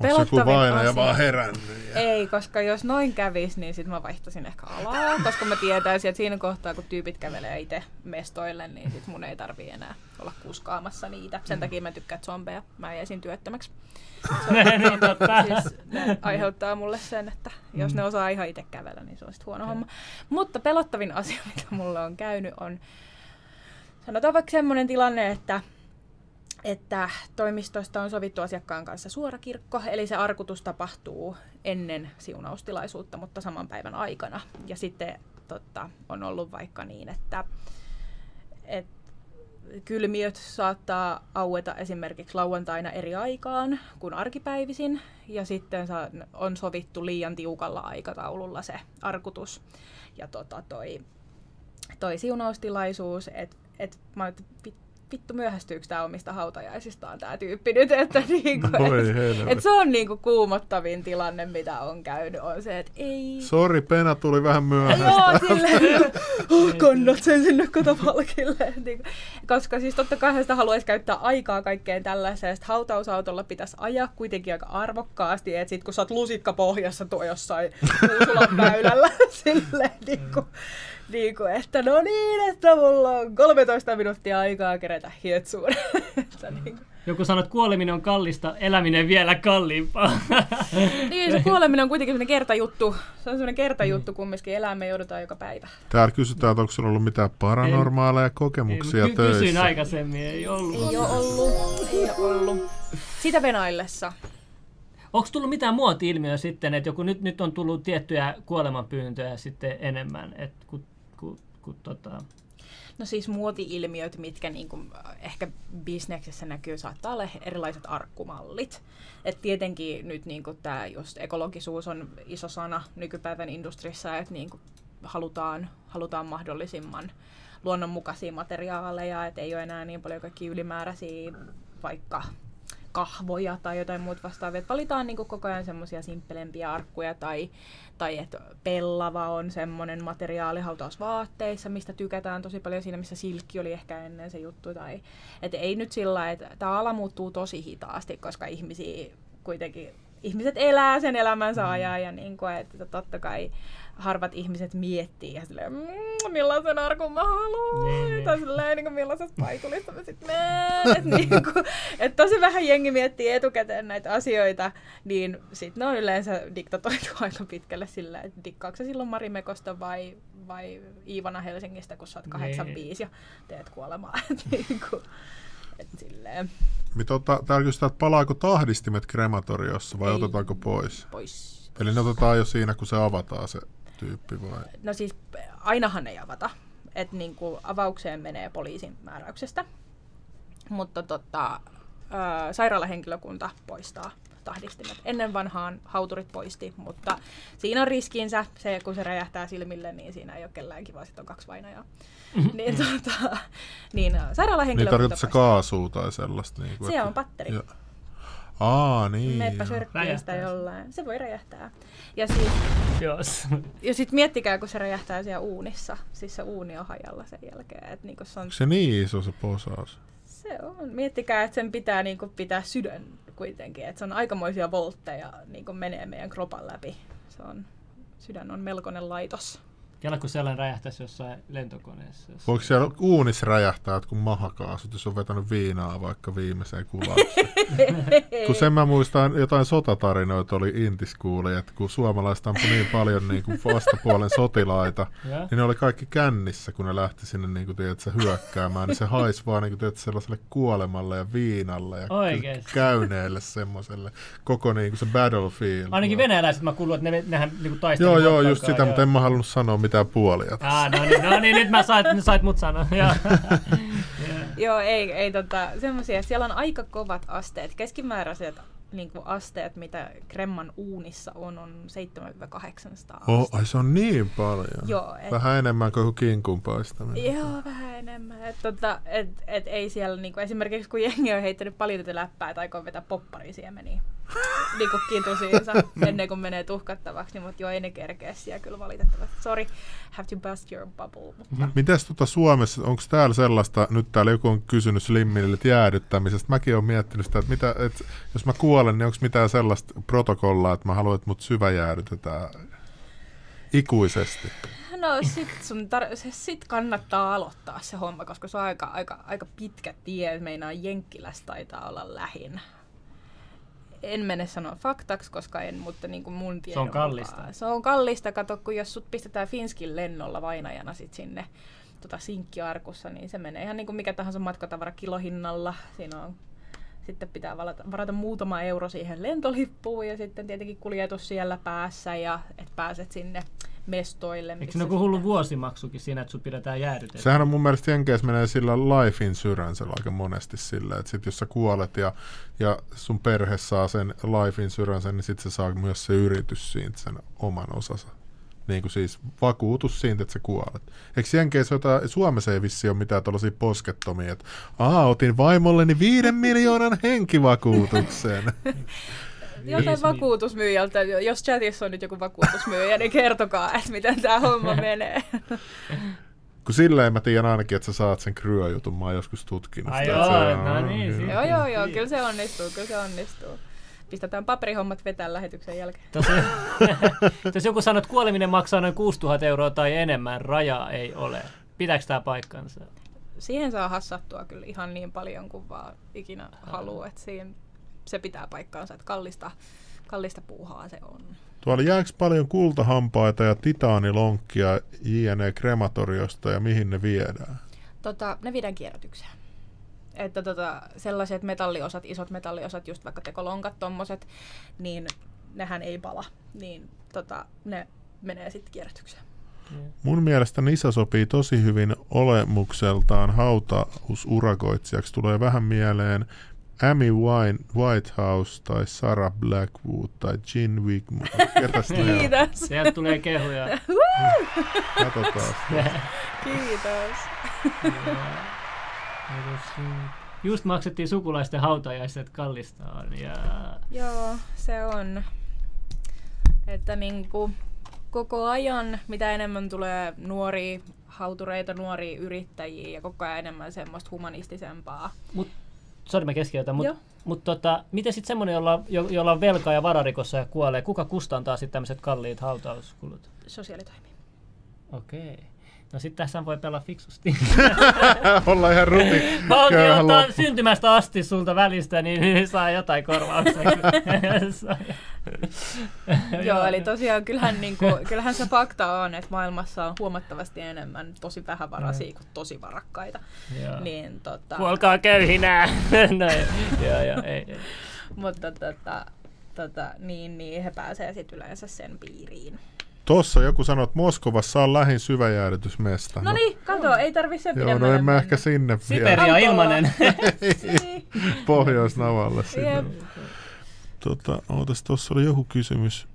Onko se, kun vainaja vaan herännyt? Ei, koska jos noin kävisi, niin sitten mä vaihtasin ehkä alaa, koska mä tietäisin, että siinä kohtaa, kun tyypit kävelee itse mestoille, niin sit mun ei tarvii enää olla kuskaamassa niitä. Sen takia mä tykkään zombeja. Mä jäisin työttömäksi. Siis ne aiheuttaa mulle sen, että jos ne osaa ihan itse kävellä, niin se on sitten huono homma. Mutta pelottavin asia, mitä mulle on käynyt, on sanotaan vaikka semmoinen tilanne, että toimistosta on sovittu asiakkaan kanssa suorakirkko, eli se arkutus tapahtuu ennen siunaustilaisuutta, mutta saman päivän aikana. Ja sitten on ollut vaikka niin, että kylmiöt saattaa aueta esimerkiksi lauantaina eri aikaan kuin arkipäivisin, ja sitten on sovittu liian tiukalla aikataululla se arkutus ja toi siunaustilaisuus, että mä oon, vittu, myöhästyykö tämä omista hautajaisistaan tämä tyyppi nyt, että niinku, et se on niinku kuumottavin tilanne, mitä on käynyt, on se, että ei. Sori, pena tuli vähän myöhäistä. Joo, silleen, kannat sen sinne kotopalkille. Koska siis totta kai sitä haluaisi käyttää aikaa kaikkeen tällaiseen, että hautausautolla pitäisi ajaa kuitenkin aika arvokkaasti, että sit kun sä oot lusikka pohjassa tuo jossain Uusulan väylällä, silleen niinku. Niinku, että no niin, että mulla on 13 minuuttia aikaa kerätä hietsuun. Joku sanoo, että kuoleminen on kallista, eläminen vielä kalliimpaa. Niin, se kuoleminen on kuitenkin sellainen kertajuttu. Se on sellainen kertajuttu, kumminkin elämme joudutaan joka päivä. Täällä kysytään, että onko sinulla ollut mitään paranormaaleja kokemuksia töissä. Kysyin aikaisemmin, ei ole ollut. Sitä venaillessa. Onko tullut mitään muoti-ilmiöä sitten, että joku nyt on tullut tiettyjä kuolemanpyyntöjä sitten enemmän, että kun No siis muoti-ilmiöt, mitkä niinku ehkä bisneksessä näkyy, saattaa olla erilaiset arkkumallit. Et tietenkin nyt niinku tää just ekologisuus on iso sana nykypäivän industrissa, että niinku halutaan mahdollisimman luonnonmukaisia materiaaleja, että ei ole enää niin paljon kaikki ylimääräisiä vaikka kahvoja tai jotain muut vastaavia. Et valitaan niinku koko ajan semmoisia simppelempiä arkkuja tai että pellava on semmoinen materiaali hautausvaatteissa, mistä tykätään tosi paljon siinä, missä silkki oli ehkä ennen se juttu. Tai et ei nyt sillä, että tämä ala muuttuu tosi hitaasti, koska ihmiset elää sen elämänsä ajan ja niinku, että totta kai harvat ihmiset miettii ja silleen, millaisen arkun mä haluan, tai silleen, niin kuin millaisesta paikulista mä sit menen. Että niin et tosi vähän jengi miettii etukäteen näitä asioita, niin sit ne on yleensä diktatoitu aika pitkälle sillä, että dikkaatko sä silloin Marimekosta vai Iivana Helsingistä, kun sä oot 85 ja teet kuolemaa. Täällä kysytään, että palaako tahdistimet krematoriossa vai otetaanko pois? Pois. Eli ne otetaan jo siinä, kun se avataan se tyyppi vai? No siis ainahan ei avata. Et niinku avaukseen menee poliisin määräyksestä. Mutta sairaalahenkilökunta poistaa tahdistimet. Ennen vanhaan hauturit poisti, mutta siinä on riskinsä. Se, kun se räjähtää silmille, niin siinä ei ole kellään kivaa. Sitten on 2 vainajaa. Niin sairaalahenkilökunta poistaa. Niin tarkoittaa kaasua tai sellaista? Niin kuin, se on patteri. Ja. Niin. Meepä sörkkiä sitä jollain. Se voi räjähtää. Ja sitten miettikää, kun se räjähtää siellä uunissa. Siis se uuni on hajalla sen jälkeen. Et niinku se on. Se niin iso se posaus. Se on. Miettikää, että sen pitää niinku pitää sydän kuitenkin. Et se on aikamoisia voltteja, niinku menee meidän kropan läpi. Se on, sydän on melkoinen laitos. Kela, kun sellainen räjähtäisi jossain lentokoneessa. Voiko siellä uunissa räjähtää, että kun mahakaasut, jos on vetänyt viinaa vaikka viimeiseen kulaukseen? Kun sen mä muistan, jotain sotatarinoita oli Intiskuuli, että kun suomalaiset ampui niin paljon niin kuin vastapuolen sotilaita, niin ne oli kaikki kännissä, kun ne lähti sinne niin kuin, tiedätkö, hyökkäämään, niin se haisi vaan niin kuin, tiedätkö, sellaiselle kuolemalle ja viinalle ja käyneelle semmoiselle koko niin kuin se battlefield. Ainakin venäläiset mä kuulun, että nehän niin kuin taistelivat. Joo, just sitä, mutta en mä halunnut sanoa mitään puolia tässä. No niin, nyt mä sait mut sanoa. Joo, ei semmoisia. Siellä on aika kovat asteet. Keskimääräiset niin kuin asteet, mitä Kremman uunissa on 700–800 ai se on niin paljon. Joo, vähän enemmän kuin kinkun paistaminen. Joo, vähän enemmän. Et ei siellä, niin kuin, esimerkiksi kun jengi on heittänyt paljon tätä läppää tai kun vetää popparia siemeniä niin kuin kintusiinsa ennen kuin menee tuhkattavaksi, niin, mutta joo, ei ne kerkeä siellä kyllä valitettavasti. Sorry, have to bust your bubble. Mutta. Mites Suomessa, onko täällä sellaista, nyt täällä joku on kysynyt slimmillit jäädyttämisestä, mäkin olen miettinyt sitä, että mitä, et, jos mä kuolen, niin onko mitään sellaista protokollaa, että mä haluan, että mut syväjäädytetään ikuisesti? No sit kannattaa aloittaa se homma, koska se on aika pitkä tie, meinaa Jenkkilässä taitaa olla lähin. En mene sanoa faktaksi, koska en, mutta niin kuin mun tiedon mukaan. Se on kallista, kato, kun jos sut pistetään Finskin lennolla vainajana sit sinne sinkkiarkussa, niin se menee ihan niin kuin mikä tahansa matkatavara kilohinnalla. Siinä on, sitten pitää varata muutama euro siihen lentolippuun ja sitten tietenkin kuljetus siellä päässä, ja että pääset sinne mestoille. Eikö siinä ole hullu vuosimaksukin siinä, että sut pidetään jäädytettyä? Sehän on mun mielestä Jenkeissä menee sillä life insuranceilla aika monesti sillä, että sit jos sä kuolet ja sun perhe saa sen life insurancen, niin sit se saa myös se yritys siitä sen oman osansa. Niin kuin siis vakuutus siitä, että sä kuolet. Eikö Jenkeissä jotain, Suomessa ei vissiin ole mitään tuollaisia poskettomia, että otin vaimolleni 5 miljoonan henkivakuutukseen. Jotain vakuutusmyyjältä. Jos chatissa on nyt joku vakuutusmyyjä, niin kertokaa, että miten tämä homma menee. Kun silleen mä tiedän ainakin, että sä saat sen kryöjutun. Mä oon joskus tutkinut sitä. Joo, kyllä se onnistuu. Pistetään paperihommat vetään lähetyksen jälkeen. Jos joku sanoo, että kuoleminen maksaa noin 6 000 euroa tai enemmän, raja ei ole. Pitääkö tämä paikkansa? Siihen saa hassattua kyllä ihan niin paljon kuin vaan ikinä haluaa. Se pitää paikkaansa, että kallista puuhaa se on. Tuolla jääks paljon kultahampaita ja titaanilonkkia JNE krematoriosta ja mihin ne viedään? Ne viedään kierrätykseen. Että sellaiset metalliosat, isot metalliosat, just vaikka tekolonkat tommoset, niin nehän ei pala. Niin ne menee sitten kierrätykseen. Mun mielestä Nissa sopii tosi hyvin olemukseltaan hautausurakoitsijaksi. Tulee vähän mieleen Amy Winehouse tai Sarah Blackwood tai Gin Wigmore. Kiitos. Sieltä tulee kehuja. Katsotaan. Kiitos. Just maksettiin sukulaisten hautajaiset kallistaan. Joo, se on. Että niinku koko ajan, mitä enemmän tulee nuoria hautureita, nuoria yrittäjiä ja koko ajan enemmän semmoista humanistisempaa. Sori, mä keskeytän, mutta miten sitten semmoinen, jolla on velkaa ja vararikossa ja kuolee, kuka kustantaa sitten tämmöiset kalliit hautauskulut? Sosiaalitoimi. Okei. No sitten tässä voi pelaa fiksusti. Ollaan ihan rupi. Valtio ottaa syntymästä asti sulta välistä, niin saa jotain korvauksia. Joo, eli tosiaan kyllähän se fakta on, että maailmassa on huomattavasti enemmän tosi vähävaraisia kuin tosi varakkaita. Niin, kuolkaa köyhinää! Joo, ei. Mutta niin he pääsee sitten yleensä sen piiriin. Tuossa joku sanoo, että Moskovassa on lähin syväjäädytysmesta. No niin, kato, ei tarvitse sen pidemmän. Joo, en mä ehkä sinne vielä. Siberia ilmanen. Pohjois-Navalle sinne. Ootas, tuossa oli joku kysymys,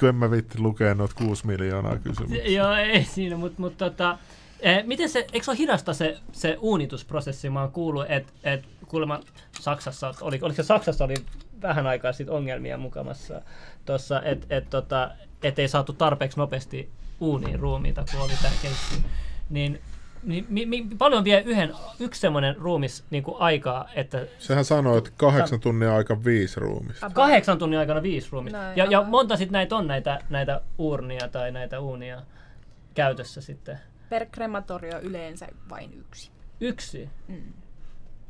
kun en mä viitti lukea noita 6 miljoonaa kysymyksiä. Joo, ei siinä, mutta miten se, eikö se ole hidasta se uunitusprosessi? Mä oon kuullut, että kuulemma Saksassa, oliko se Saksassa vähän aikaa sitten ongelmia mukamassa tuossa, että ei saatu tarpeeksi nopeasti uuniin ruumiita, kun oli tämä keissi. Niin, paljon vie yksi semmoinen ruumis niin kuin aikaa, että... Sehän sanoo, että 8 tunnin aikana 5 ruumista. 8 tunnin aikana 5 ruumista. Noin, ja monta sitten näitä on näitä uurnia tai näitä uunia? käytössä sitten? Per krematorio yleensä vain yksi. Yksi? Mm.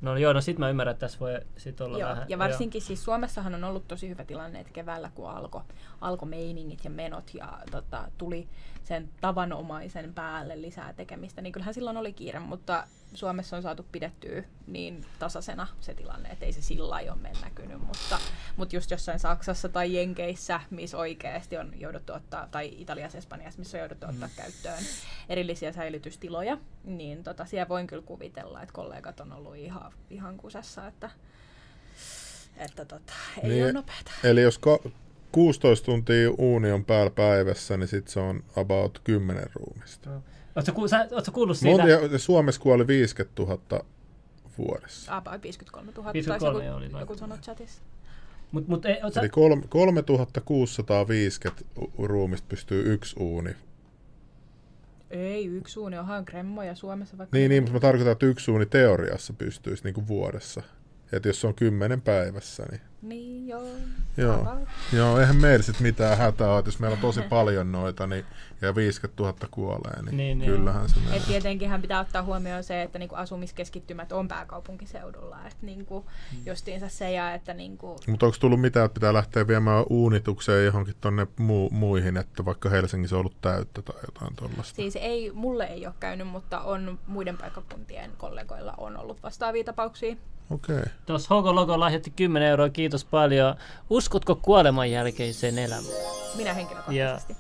No joo, no sit mä ymmärrän, että tässä voi sit olla joo, vähän. Ja varsinkin siis Suomessahan on ollut tosi hyvä tilanne, että keväällä kun alkoi meiningit ja menot ja tuli sen tavanomaisen päälle lisää tekemistä, niin kyllähän silloin oli kiire, mutta Suomessa on saatu pidettyä niin tasaisena se tilanne, että ei se sillä lailla ole näkynyt, mutta just jossain Saksassa tai Jenkeissä, missä oikeasti on jouduttu ottaa, tai Italiassa, Espanjassa, missä on jouduttu ottaa käyttöön erillisiä säilytystiloja, niin siellä voin kyllä kuvitella, että kollegat on ollut ihan kusessa, että ei niin, ole nopeata. Eli jos 16 tuntia uuni on päällä päivässä, niin sitten se on about 10 ruumista. No. Oletko kuullut siitä? Suomessa kuoli 50 000 vuodessa. About 53 000. 53 taisi joku sanoi chatissa. Mut ei, eli 3650 ruumista pystyy yksi uuni. Ei, yksi uuni, onhan kremmoja Suomessa vaikka. Niin, mutta mä tarkoitan, että yksi uuni teoriassa pystyisi niin kuin vuodessa. Että jos se on 10 päivässä, niin... Niin, joo, eihän meillä sit mitään hätää ole, jos meillä on tosi paljon noita niin, ja 50 000 kuolee, niin kyllähän se menee. Tietenkinhän pitää ottaa huomioon se, että niinku asumiskeskittymät on pääkaupunkiseudulla, että niinku justiinsa se ja että niinku... Mutta onko tullut mitään, että pitää lähteä viemään uunitukseen johonkin tonne muihin, että vaikka Helsingissä on ollut täyttä tai jotain tuollaista? Siis ei, mulle ei ole käynyt, mutta on muiden paikkakuntien kollegoilla on ollut vastaavia tapauksia. Okay. Tuossa Hogo Logo lahjoitti 10 euroa, kiitos paljon. Uskotko kuoleman jälkeiseen elämään? Minä henkilökohtaisesti.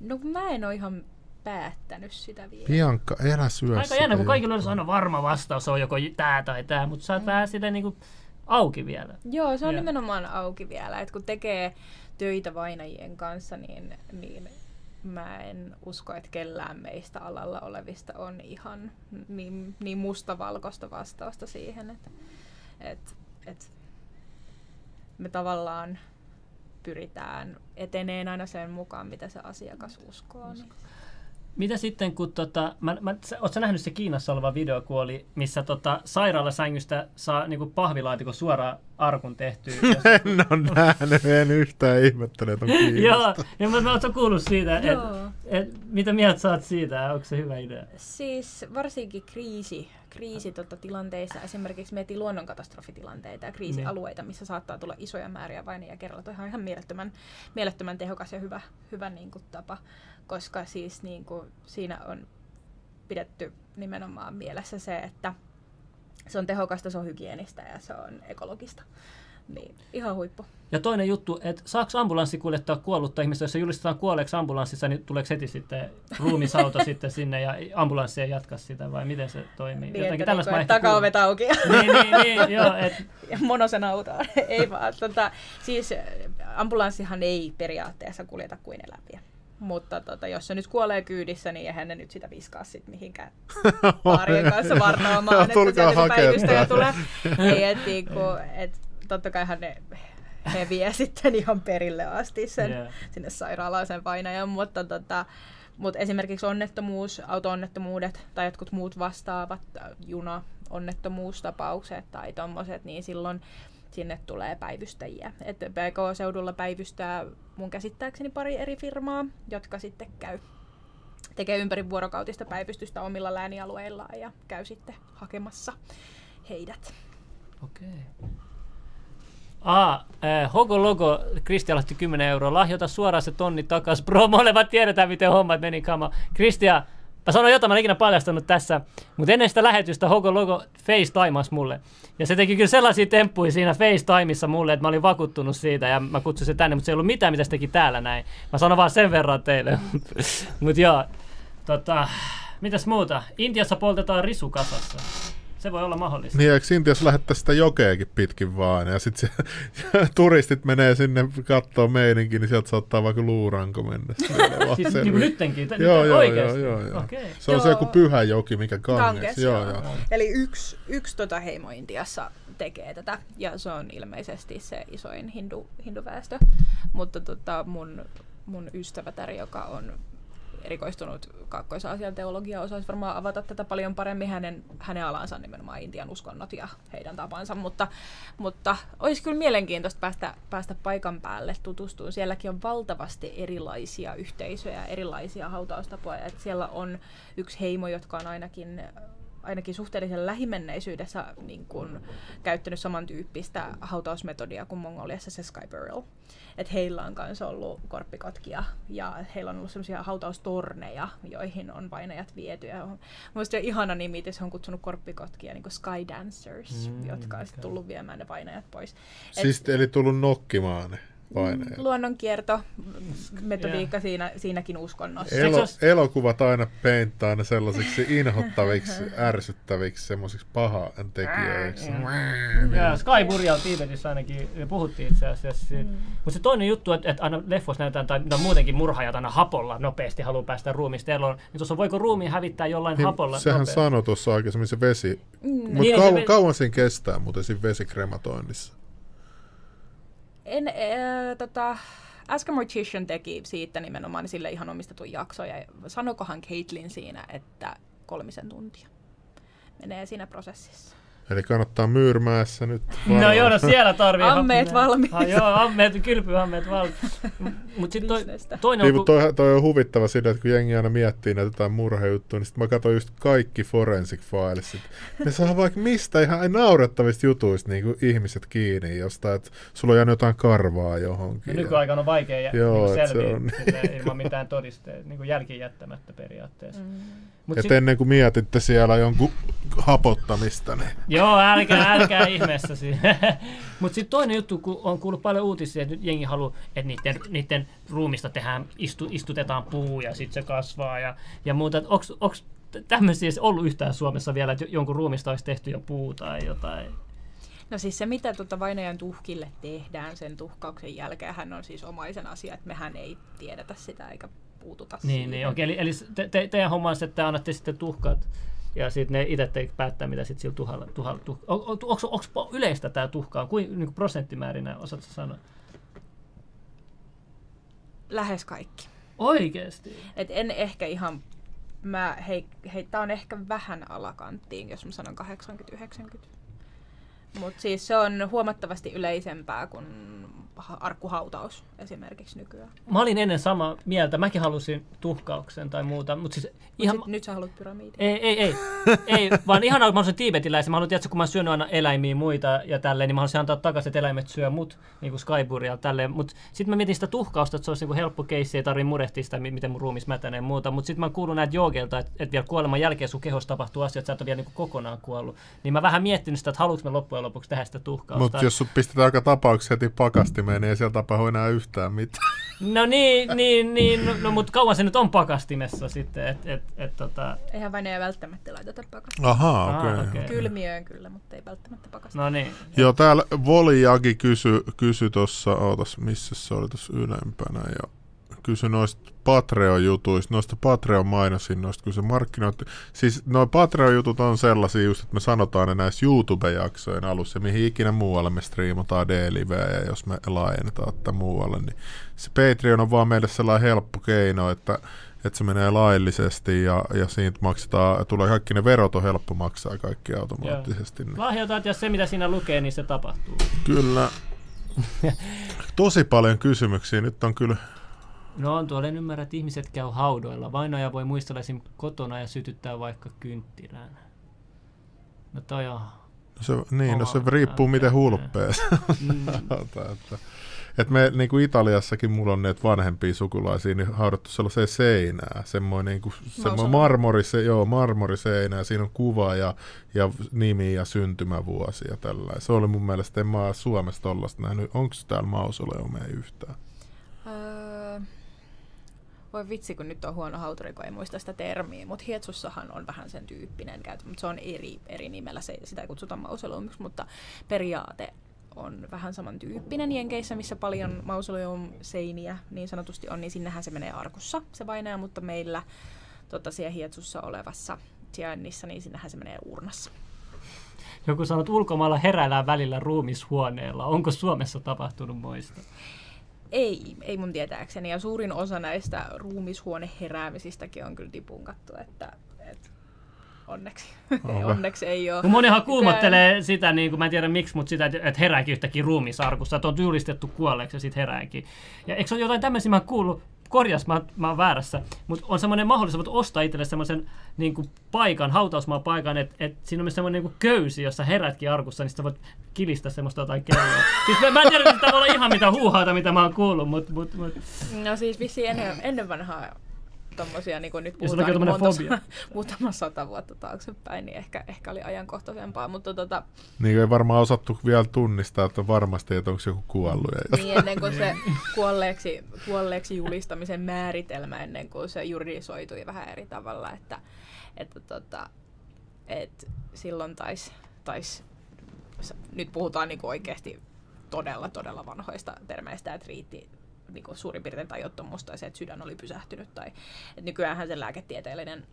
No mä en ole ihan päättänyt sitä vielä. Bianca, elä syö. Aika jännä, kun kaikilla on aina varma vastaus, on joko tää tai tää, mutta sä oot vähän sitä niinku auki vielä. Joo, se on nimenomaan auki vielä, että kun tekee töitä vainajien kanssa, niin mä en usko, että kellään meistä alalla olevista on ihan niin mustavalkoista vastausta siihen, että me tavallaan pyritään eteneen aina sen mukaan, mitä se asiakas uskoo. Niin. Mitä sitten, kun ootko sä nähnyt se Kiinassa oleva video, kun oli, missä sairaalasängystä saa niinku pahvilaatikon suoraan arkun tehtyä? En ole nähnyt, en yhtään ihmettele, että on Kiinasta. Joo, mutta ootko kuullut siitä? Mitä mieltä saat siitä? Onko se hyvä idea? Siis varsinkin kriisitilanteissa, esimerkiksi miettii luonnonkatastrofitilanteita ja kriisialueita, missä saattaa tulla isoja määriä vainajia kerralla. Tuo on ihan mielettömän tehokas ja hyvä tapa, koska siis siinä on pidetty nimenomaan mielessä se, että se on tehokasta, se on hygienistä ja se on ekologista. Niin, ihan huippu. Ja toinen juttu, että saako ambulanssi kuljettaa kuollutta ihmistä, jos se julistetaan kuolleeksi ambulanssissa, niin tuleeko heti sitten ruumisauto sitten sinne ja ambulanssi ei jatka sitä, vai miten se toimii? Takaovet auki. Niin, joo. Monosen autaan. Ei vaan. Siis ambulanssihan ei periaatteessa kuljeta kuin eläviä. Mutta jos se nyt kuolee kyydissä, niin eihän ne nyt sitä viskaa sit mihinkään paarien kanssa varnaamaan, että sieltä päivystäjä tulee. Totta kaihan he vie sitten ihan perille asti sen sinne sairaalaan sen vainajan, mutta esimerkiksi onnettomuus, auto-onnettomuudet tai jotkut muut vastaavat juna-onnettomuustapaukset tai tommoset, niin silloin sinne tulee päivystäjiä. Et PK-seudulla päivystää mun käsittääkseni pari eri firmaa, jotka sitten tekee ympärivuorokautista päivystystä omilla läänialueillaan ja käy sitten hakemassa heidät. Okei. Hogo Logo, Kristian lahti 10 euroa, lahjoita suoraan se tonni takas. Bro, molemmat tiedetään, miten hommat meni kama. Kristian, mä sanoin jotain, mä en ikinä paljastanut tässä, mutta ennen sitä lähetystä Hogo Logo FaceTimasi mulle. Ja se teki kyllä sellaisia temppuja siinä FaceTimeissa mulle, että mä olin vakuuttunut siitä ja mä kutsuin se tänne, mutta se ei ollut mitään, mitä se teki täällä näin. Mä sanon vaan sen verran teille. Mut joo, mitäs muuta? Intiassa poltetaan risukasassa. Se voi olla mahdollista. Niin, eikö Intiassa lähettäisi sitä jokeakin pitkin vaan, ja sitten turistit menee sinne katsoa meininkin, niin sieltä saattaa vaikka luuranko mennä. Siis nyttenkin? Joo, oikeasti? Joo. Okay. Se on se joku pyhä joki, mikä Ganges. Joo. Eli yksi heimo Intiassa tekee tätä, ja se on ilmeisesti se isoin hinduväestö. Mutta mun ystävätäri, joka on erikoistunut Kaakkois-Aasian teologia osaisi varmaan avata tätä paljon paremmin. Hänen alansa nimenomaan Intian uskonnot ja heidän tapansa, mutta olisi kyllä mielenkiintoista päästä paikan päälle tutustumaan. Sielläkin on valtavasti erilaisia yhteisöjä, erilaisia hautaustapoja. Et siellä on yksi heimo, jotka on ainakin suhteellisen lähimenneisyydessä niin kun, käyttänyt samantyyppistä hautausmetodia kuin Mongoliassa se sky burial. Et heillä on myös ollut korppikotkia ja heillä on ollut sellaisia hautaustorneja, joihin on painajat viety. Mielestäni on ihana nimitys, he on kutsunut korppikotkia niin kuin sky dancers, jotka on tullut viemään ne painajat pois. Siis eli tullut nokkimaan ne? Painajat. Luonnonkierto, metodiikka siinäkin uskonnossa. Elokuvat aina peinttää ne sellaisiksi inhottaviksi, ärsyttäviksi, semmoisiksi paha tekijöiksi. Sky Burial Tiibetissä ainakin puhuttiin itse asiassa. Mutta se toinen juttu, että aina leffoissa näytetään, tai muutenkin murhaajat aina hapolla nopeasti haluaa päästä ruumiista eloon. Niin tuossa voiko ruumiin hävittää jollain hapolla? Sehän sanoi tuossa aikaisemmin se vesi. Mutta niin kauan siinä kestää muuten siinä vesikrematoinnissa. Ask a Mortician teki siitä nimenomaan sille ihan omistetun jakson, ja sanokohan Caitlin siinä, että 3 tuntia menee siinä prosessissa. Eli kannattaa Myyrmäessä nyt varoa. No joo, siellä tarvii. Ammeet valmiit. Joo, kylpyammeet valmiit. Mut sit toinen on... Toi on huvittava siinä, että kun jengi aina miettii näitä murhajuttuja, niin sit mä katsoin just kaikki Forensic Filesit. Ne saa vaikka mistä ihan naurettavista jutuista niin ihmiset kiinni jostain, että sulla on jäänyt jotain karvaa johonkin. No nykyaikana on vaikea selviä niin ilman mitään todisteita, niin jälkiin jättämättä periaatteessa. Mut ennen kuin mietitte siellä jonkun hapottamista, niin... Joo, älkää ihmeessä siinä. Mutta sitten toinen juttu, kun on kuullut paljon uutisia, että nyt jengi haluaa, että niiden ruumista tehdään, istutetaan puu ja sitten se kasvaa ja muuta. Onko tämmöisiä ollut yhtään Suomessa vielä, että jonkun ruumista olisi tehty jo puu tai jotain? No siis se, mitä vainajan tuhkille tehdään sen tuhkauksen jälkeen, hän on siis omaisen asia, että mehän ei tiedetä sitä eikä puututa siihen. Niin, okay. Eli teidän homma on se, että annatte sitten tuhkat. Ja sitten ne itse päättää, mitä sitten sillä tuhalla... Onko yleistä tämä tuhkaa? Niin prosenttimäärinä, osaatko sanoa? Lähes kaikki. Oikeesti? Et en ehkä ihan... Tämä on ehkä vähän alakanttiin, jos mä sanon 80-90. Mutta siis se on huomattavasti yleisempää kuin arkkuhautaus esimerkiksi nykyään. Mä olin ennen samaa mieltä. Mäkin halusin tuhkauksen tai muuta. Mutta siis ihan... nyt sä haluat pyramiidin. Ei. Vaan ihanaa, kun mä halusin tiibetiläisen. Mä haluan, tietysti, kun mä syön aina eläimiä muita ja tälleen, niin mä halusin antaa takaisin, että eläimet syö mut, niin kuin Skyburia tälleen. Mutta sitten mä mietin sitä tuhkausta, että se olisi niin kuin helppo keissi, ei tarvitse murehtia sitä, miten mun ruumis mätänee ja muuta. Mutta sitten mä kuulun näitä joogeilta, että vielä kuoleman jälkeen sun kehossa tapahtuu asioita, että sä et ole vielä niin kuin kokonaan kuollut. Niin mä vähän miettinyt sitä, että haluanko mä loppujen lopuksi tehdä sitä tuhkausta. Mutta jos sun pistetään joka tapauksessa heti pakastimeen, niin ei siellä tapahdu enää yhtään mitään. No niin. No, mutta kauan se nyt on pakastimessa sitten. Eihän vain välttämättä laiteta pakastimeen. Ahaa, okei. Kylmiöön kyllä, mutta ei välttämättä pakastimeen. No niin. Joo, täällä Volijagi kysyi tuossa, missä se oli tuossa ylempänä jo. Kysy noista Patreon-jutuista, noista Patreon-mainosin, noista kyllä se markkinointi. Siis noi Patreon-jutut on sellaisia just, että me sanotaan ne näissä YouTube-jaksojen alussa, mihin ikinä muualle me striimotaan D-liveä ja jos me laajennetaan tätä muualle, niin se Patreon on vaan meille sellainen helppo keino, että se menee laillisesti ja siitä maksetaan, tulee kaikki ne verot on helppo maksaa kaikki automaattisesti. Niin. Lahjoitat ja se mitä siinä lukee, niin se tapahtuu. Kyllä. Tosi paljon kysymyksiä, nyt on kyllä... No on tuolla, en ymmärrä, että ihmiset käy haudoilla. Vainoja voi muistella esim. Kotona ja sytyttää vaikka kynttilän. No toi on... Se riippuu miten hulppea. Että me niinku Italiassakin mulla on näitä vanhempia sukulaisia, niin haudattu sellaiseen seinään. Semmoinen niinku, marmoriseinä, siinä on kuva ja nimi ja syntymävuosi ja tällainen. Se oli mun mielestä, en mä ole Suomessa tollaista nähnyt. Onko täällä mausoleumeja yhtään? Voi vitsi, kun nyt on huono hautari, kun ei muista sitä termiä, mutta Hietsussahan on vähän sen tyyppinen käytäntö, mutta se on eri nimellä, sitä ei kutsuta mausoleumiksi, mutta periaate on vähän samantyyppinen Jenkeissä, missä paljon mausoleum-seiniä niin sanotusti on, niin sinnehän se menee arkussa se vainaja, mutta meillä siellä Hietsussa olevassa sijainnissa, niin sinnehän se menee urnassa. Joku sanoo, että ulkomailla heräillään välillä ruumishuoneella. Onko Suomessa tapahtunut moista? Ei mun tietääkseni. Ja suurin osa näistä ruumishuoneheräämisistäkin on kyllä tipunkattu, että onneksi. Onneksi ei ole. Monihan kuumottelee sitä, niin kuin mä en tiedä miksi, mutta sitä, että herääkin yhtäkkiä ruumisarkussa, että on julistettu kuolleeksi ja sitten herääkin. Ja eikö ole jotain tämmöisiä, mä oon kuullut, korjas, mä oon väärässä, mutta on semmoinen mahdollisuus ostaa itselle semmoisen niin kuin paikan, hautausmaan paikan, että siinä on myös semmoinen niin kuin köysi, jossa herätkin arkussa, niin sitten voit kilistää semmoista jotain kelloa. Siis mä en tiedä, että tavallaan ihan mitä huuhaata, mitä mä oon kuullut, mut. No siis vissiin ennen vanhaa tommosia, niin kuin nyt puhutaan niin muutama 100 vuotta taaksepäin, niin ehkä oli ajankohtaisempaa, mutta niin ei varmaan osattu vielä tunnistaa, että varmasti, että onko joku kuollut. Niin ennen kuin se kuolleeksi julistamisen määritelmä, ennen kuin se juridisoitui vähän eri tavalla, että silloin taisi, nyt puhutaan niin kuin oikeasti todella, todella vanhoista termeistä, että riitti niin kuin suurin piirtein tajottomuus tai se, että sydän oli pysähtynyt. Tai, että nykyäänhän se lääketieteellinen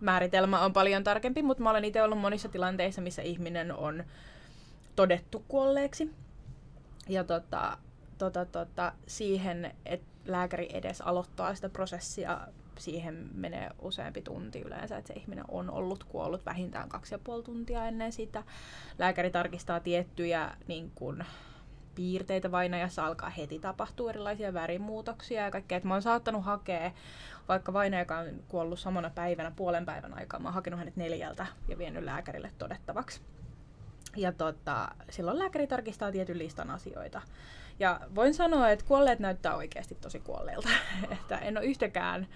määritelmä on paljon tarkempi, mutta mä olen itse ollut monissa tilanteissa, missä ihminen on todettu kuolleeksi. Ja siihen, että lääkäri edes aloittaa sitä prosessia, siihen menee useampi tunti yleensä, että se ihminen on ollut kuollut vähintään 2,5 tuntia ennen sitä. Lääkäri tarkistaa tiettyjä niin kuin piirteitä vainajassa, alkaa heti tapahtua erilaisia värimuutoksia ja kaikkea. Et mä oon saattanut hakea, vaikka vainaja, joka on kuollut samana päivänä, puolen päivän aikaa, mä oon hakenut hänet 4:00 ja vienyt lääkärille todettavaksi. Ja silloin lääkäri tarkistaa tietyn listan asioita. Ja voin sanoa, että kuolleet näyttää oikeasti tosi kuolleilta. Että en ole yhtäkään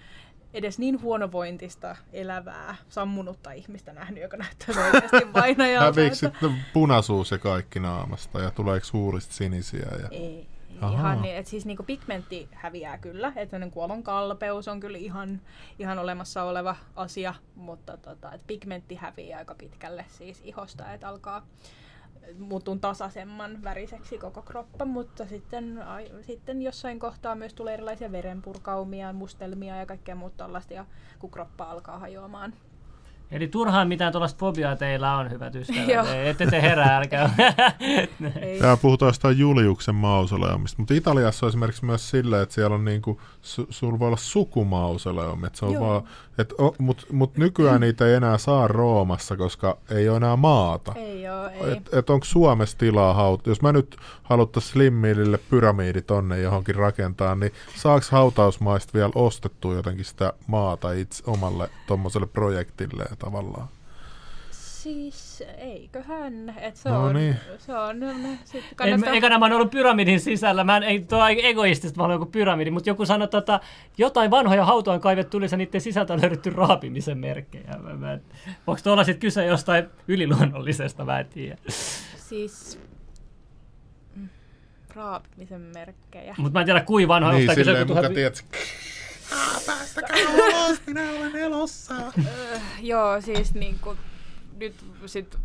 edes niin huonovointista, elävää, sammunutta ihmistä nähnyt, joka näyttää oikeasti vainajalta. Häviikö sitten punaisuus ja kaikki naamasta ja tuleeko huulista sinisiä? Ja ei. Ihan niin, että siis niinku pigmentti häviää kyllä, että kuolon kalpeus on kyllä ihan olemassa oleva asia, mutta että pigmentti häviää aika pitkälle siis ihosta, että alkaa muuttuu tasaisemman väriseksi koko kroppa, mutta sitten jossain kohtaa myös tulee erilaisia verenpurkaumia, mustelmia ja kaikkea muuta tällaista, ja kun kroppa alkaa hajoamaan. Eli turhaan mitään tuollaista fobiaa teillä on, hyvät ystävät. Ette te herää, älkää. Täällä puhutaan jostain Juliuksen mausoleumista, mutta Italiassa on esimerkiksi myös silleen, että siellä on niinku, sulla voi olla sukumausoleumi. Mutta nykyään niitä ei enää saa Roomassa, koska ei ole enää maata. Et onko Suomessa tilaa hautaa? Jos mä nyt haluttaisiin Slimmillille pyramiidi tonne johonkin rakentaa, niin saako hautausmaista vielä ostettua jotenkin sitä maata itse omalle tuommoiselle projektille? Tavallaan. Siis eiköhän, että se, no niin. Se on. Eikä mä oon ollut pyramidin sisällä, tuo on egoistista, mä olen joku pyramidi, mutta joku sanoi, että jotain vanhoja hautoon kaivettu yli, niiden sisältä on löydetty raapimisen merkkejä. Voiko tuolla sitten kyse jostain yliluonnollisesta, mä en tiedä. Siis raapimisen merkkejä. Mutta mä en tiedä, kuinka vanhoja. Niin, silleen muka tiedät. Päästäkää ulos, minä olen elossa. Joo, siis niinku nyt sit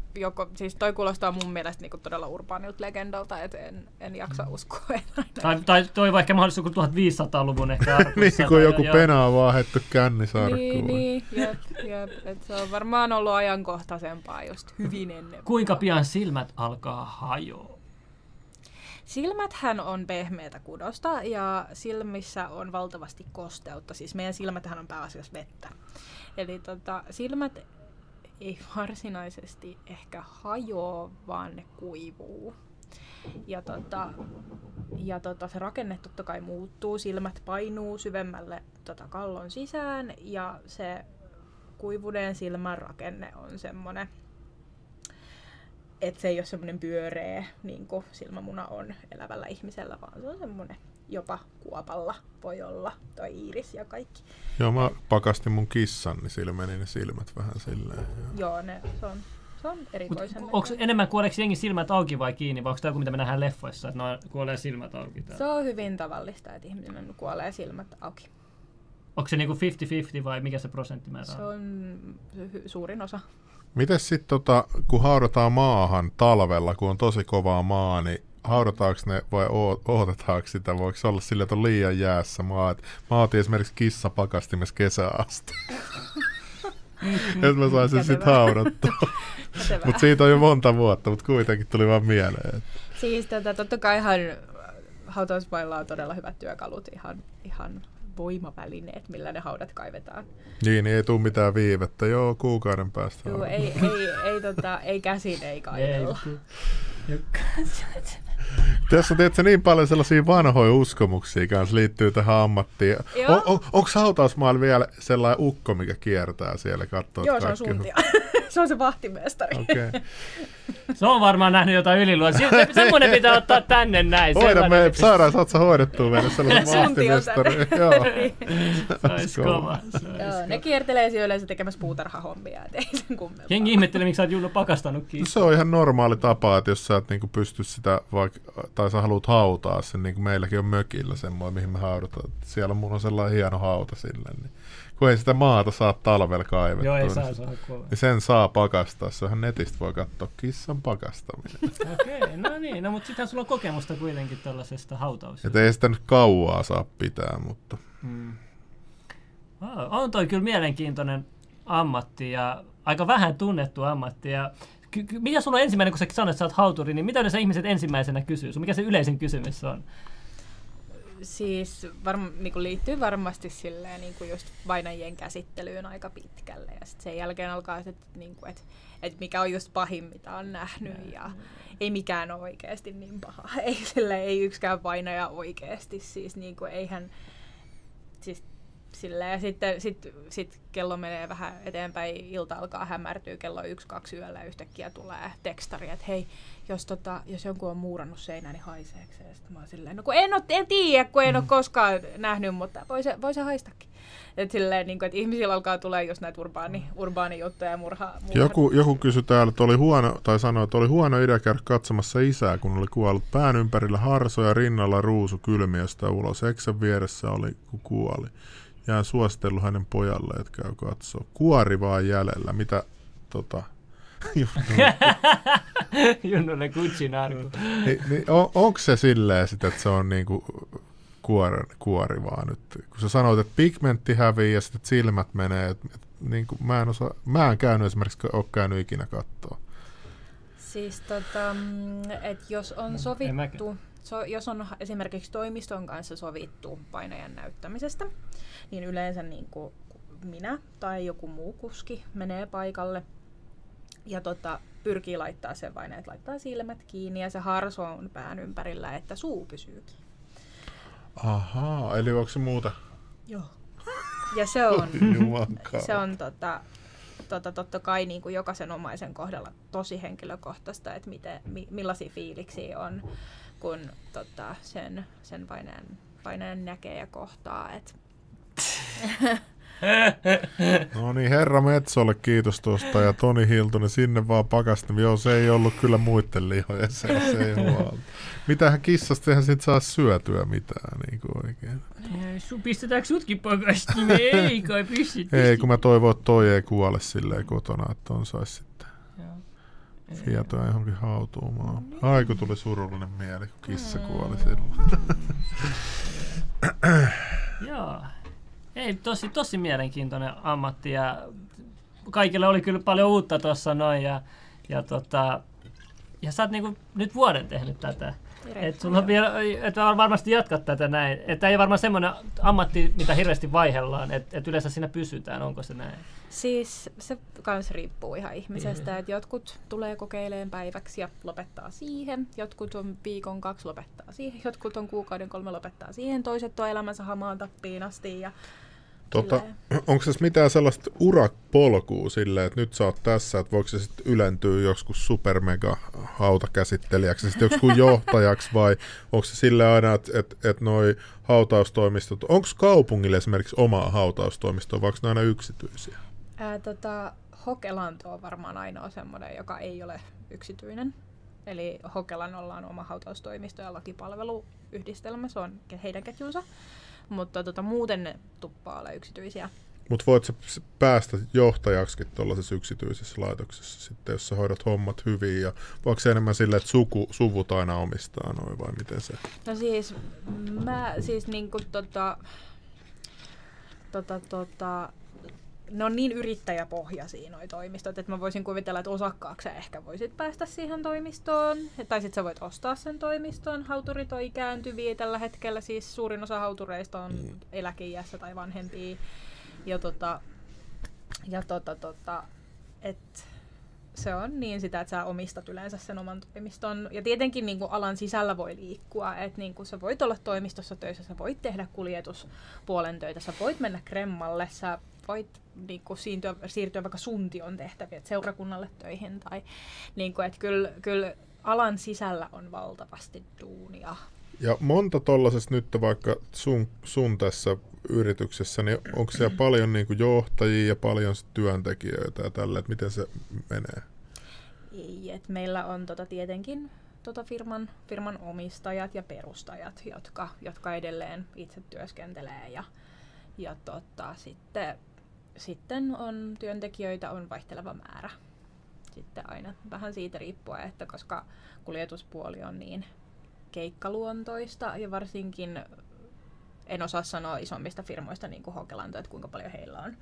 siis toi kuulostaa mun mielestä niinku todella urbaanilta legendalta, et en jaksa uskoa enää. Tai toi vaikka mahdollisesti joku 1500-luvun ehkä arkkussa. Niinku joku penaa vaan hetty kännisarkkuun. Niin, jep, et se on varmaan ollut ajankohtaisempaa just hyvin ennen. Kuinka pian silmät alkaa hajoa? Silmäthän on pehmeätä kudosta ja silmissä on valtavasti kosteutta. Siis meidän silmäthän on pääasiassa vettä. Eli silmät ei varsinaisesti ehkä hajoa, vaan ne kuivuu. Ja, se rakenne totta kai muuttuu. Silmät painuu syvemmälle kallon sisään ja se kuivuneen silmän rakenne on semmoinen, että se ei ole semmoinen pyöreä, niin kuin silmämuna on elävällä ihmisellä, vaan se on semmoinen jopa kuopalla voi olla toi iiris ja kaikki. Joo, mä pakastin mun kissan, niin sillä meni ne silmät vähän silleen. Joo, se on erikoisen. Onko enemmän kuoleeksi jengi silmät auki vai kiinni, vai onko tämä joku, mitä me nähdään leffoissa, että kuolee silmät auki? Täällä? Se on hyvin tavallista, että ihminen kuolee silmät auki. Onko se niinku 50-50 vai mikä se prosenttimäärä on? Se on suurin osa. Mites sitten, kun haudataan maahan talvella, kun on tosi kovaa maa, niin haudataanko ne vai ootetaanko sitä? Voiko se olla sillä, että on liian jäässä maa? Mä otin esimerkiksi kissapakastimessa kesään asti. Et mä saisin sitten haudattua. Mutta siitä on jo monta vuotta, mutta kuitenkin tuli vaan mieleen. Siis totta kaihan hautausmailla on todella hyvät työkalut, ihan voimavälineet, millä ne haudat kaivetaan. Niin, ei tule mitään viivettä. Joo, kuukauden päästä. Joo, ei käsin, ei kaivella. Tässä teet sä niin paljon sellaisia vanhoja uskomuksia, kanssa liittyy tähän ammattiin. Onko hautausmaalla vielä sellainen ukko, mikä kiertää siellä kattoo? Joo, se on suntia. Se on se vahtimestari. Okay. Se on varmaan nähnyt jotain yliluonnosta. Semmoinen pitää ottaa tänne näin. Hoida me sairaan, saat sä hoidettua meille sellainen vahtimestari. Joo. Se olisi kova. Joo, ne kiertelee siellä yleensä tekemässä puutarhahommia. Ei sen kummempaa. Jengi ihmettelee, miksi sä oot Julla pakastanut kiinni. Se on ihan normaali tapa, että jos sä et niinku pysty sitä, tai sä haluat hautaa sen, niin kuin meilläkin on mökillä semmoinen, mihin me haudutaan. Siellä mulla on sellainen hieno hauta silleen. Niin. Kun ei sitä maata saa talvella kaivettua. Joo, ei saa, se on kova. Niin sen saa pakastaa. Sehän netistä voi katsoa kissan pakastaminen. Okei, no niin. No, mutta sittenhän sulla on kokemusta kuitenkin tällaisesta hautausista. Että ei sitä nyt kauaa saa pitää, mutta... Oh, on toi kyllä mielenkiintoinen ammatti ja aika vähän tunnettu ammatti. Ja mitä sulla on ensimmäinen, kun sä sanoit, että sä oot hauturi, niin mitä yleensä ihmiset ensimmäisenä kysyy? Mikä se yleisin kysymys on? Siis niinku liittyy varmasti silleen, niinku just vainajien käsittelyyn aika pitkälle ja sitten sen jälkeen alkaa, että niinku, et mikä on just pahin, mitä on nähnyt ja ei mikään ole oikeasti niin paha. Ei yksikään vainaja oikeasti, siis niinku eihän... Siis, silleen, ja sitten sit kello menee vähän eteenpäin, ilta alkaa hämärtyä, kello 1-2 yöllä yhtäkkiä tulee tekstari, että hei, jos jonkun on muurannut seinään, niin haiseeko se? Ja sitten mä oon silleen, no kun en tiedä, kun en ole koskaan nähnyt, mutta voi se haistakin. Että niin et ihmisillä alkaa tulee just näitä urbaani juttuja ja murhaa. Joku kysyi täällä, että oli huono, tai sanoi, että oli huono idea käydä katsomassa isää, kun oli kuollut pään ympärillä harsoja, rinnalla ruusu kylmiöstä ulos. Eksän vieressä oli, kun kuoli. Jään suositellut hänen pojalle, että käy katsoo. Kuori vaan jäljellä. Mitä Junnulle kutsin arku. Onko se silleen sit, että se on niinku kuori vaan nyt? Kun sä sanoit, että pigmentti hävii ja sitten silmät menee. Niinku, mä en käynyt esimerkiksi, ole käynyt ikinä kattoo. Siis että jos on sovittu... jos on esimerkiksi toimiston kanssa sovittu painajan näyttämisestä, niin yleensä niin kuin minä tai joku muu kuski menee paikalle ja pyrkii laittaa sen vain, että laittaa silmät kiinni ja se harso on pään ympärillä, että suu pysyy kiinni. Ahaa, eli onko se muuta? Joo. Ja se on, totta kai niin kuin jokaisen omaisen kohdalla tosi henkilökohtaista, että millaisia fiiliksiä on, kun sen vainajan näkee ja kohtaa. No niin, herra Metsolle kiitos tuosta ja Toni Hiltunen sinne vaan pakastin. Joo, se ei ollut kyllä muiden lihoja, se ei huolta. Mitähän kissasta eihän sit saa syötyä mitään niin kuin oikein. Pistetäänkö sutkin pakastimeen? Ei kai pystyt. Ei, kun mä toivon, että toi ei kuole silleen kotona, että on saisi sitten vietoa johonkin hautumaan. Ai, kun tuli surullinen mieli, kun kissa kuoli silloin. Joo. Ei, tosi mielenkiintoinen ammatti ja kaikille oli kyllä paljon uutta tuossa noin ja sä oot niinku nyt vuoden tehnyt tätä. Et sun on vielä, et varmasti jatkat tätä näin. Että ei varmaan semmoinen ammatti, mitä hirveästi vaihellaan, että et yleensä siinä pysytään, onko se näin? Siis se kans riippuu ihan ihmisestä, että jotkut tulee kokeileen päiväksi ja lopettaa siihen, jotkut on 1-2 lopettaa siihen, jotkut on 1-3 lopettaa siihen, toiset on elämänsä hamaan tappiin asti ja onko se mitään sellaista urakpolkua silleen, että nyt sä oot tässä, että voiko se sitten ylentyä joskus supermega-hautakäsittelijäksi, sitten joku johtajaksi vai onko se silleen aina, että noi hautaustoimistot, onko kaupungille esimerkiksi omaa hautaustoimistoa vai onko ne aina yksityisiä? Hokelanto on varmaan ainoa semmoinen, joka ei ole yksityinen. Eli Hokelan ollaan oma hautaustoimisto ja lakipalveluyhdistelmä, se on heidän ketjunsa. Mutta muuten ne tuppaa olla yksityisiä. Mutta voit sä päästä johtajaksikin tuollaisessa yksityisessä laitoksessa sitten, jos sä hoidat hommat hyvin ja vaikka se enemmän silleen, että suvut aina omistaa noin vai miten se? No siis mä siis niinku ne on niin yrittäjäpohjaisia noi toimistot, että mä voisin kuvitella, että osakkaaksi sä ehkä voisit päästä siihen toimistoon. Tai sit sä voit ostaa sen toimiston. Hauturit on ikääntyviä tällä hetkellä, siis suurin osa hautureista on eläkeiässä tai vanhempia. Se on niin sitä, että sä omistat yleensä sen oman toimiston. Ja tietenkin niin kuin alan sisällä voi liikkua, että niin kuin sä voit olla toimistossa töissä, sä voit tehdä kuljetuspuolen töitä, sä voit mennä kremmalle, sä voit niin kuin siirtyä vaikka suntion tehtäviä seurakunnalle töihin. Tai, niin kuin, että kyllä alan sisällä on valtavasti duunia. Ja monta tollaisesta nyt vaikka sun tässä yrityksessä, niin onko siellä paljon niin kuin johtajia ja paljon työntekijöitä ja tällä, että miten se menee? Ei, että meillä on tietenkin firman omistajat ja perustajat, jotka edelleen itse työskentelee ja sitten on työntekijöitä on vaihteleva määrä. Sitten aina vähän siitä riippuen, että koska kuljetuspuoli on niin keikkaluontoista ja varsinkin en osaa sanoa isommista firmoista niin kuin Hokelanto, että kuinka paljon heillä on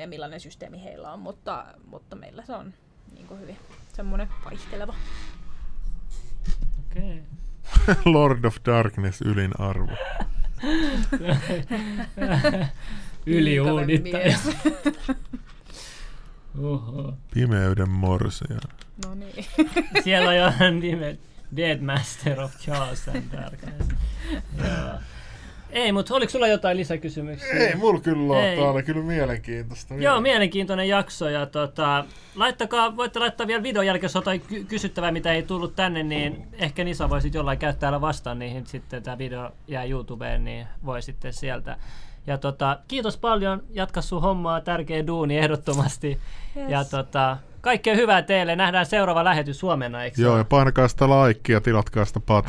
ja millainen systeemi heillä on, mutta meillä se on niin kuin hyvin semmoinen vaihteleva. Okei. Lord of Darkness ylin arvo. Yliuunittaja. Pimeyden morsia. No niin. Siellä on jo nimet. Dead Master of Chaos and Darkness. Ei, mutta oliko sulla jotain lisäkysymyksiä? Ei, mulla kyllä on. Tämä oli kyllä mielenkiintoista. Joo, mielenkiintoinen jakso. Ja voitte laittaa vielä videon jälkeen, jos on jotain kysyttävää, mitä ei tullut tänne, niin ehkä Nissa voisit jollain käyttää täällä vastaan niihin. Sitten tämä video jää YouTubeen, niin voi sitten sieltä. Ja kiitos paljon. Jatka sun hommaa. Tärkeä duuni ehdottomasti. Yes. Ja kaikkea hyvää teille. Nähdään seuraava lähetys huomenna, eikö? Joo, ja painakaa sitä laikkia ja tilatkaa sitä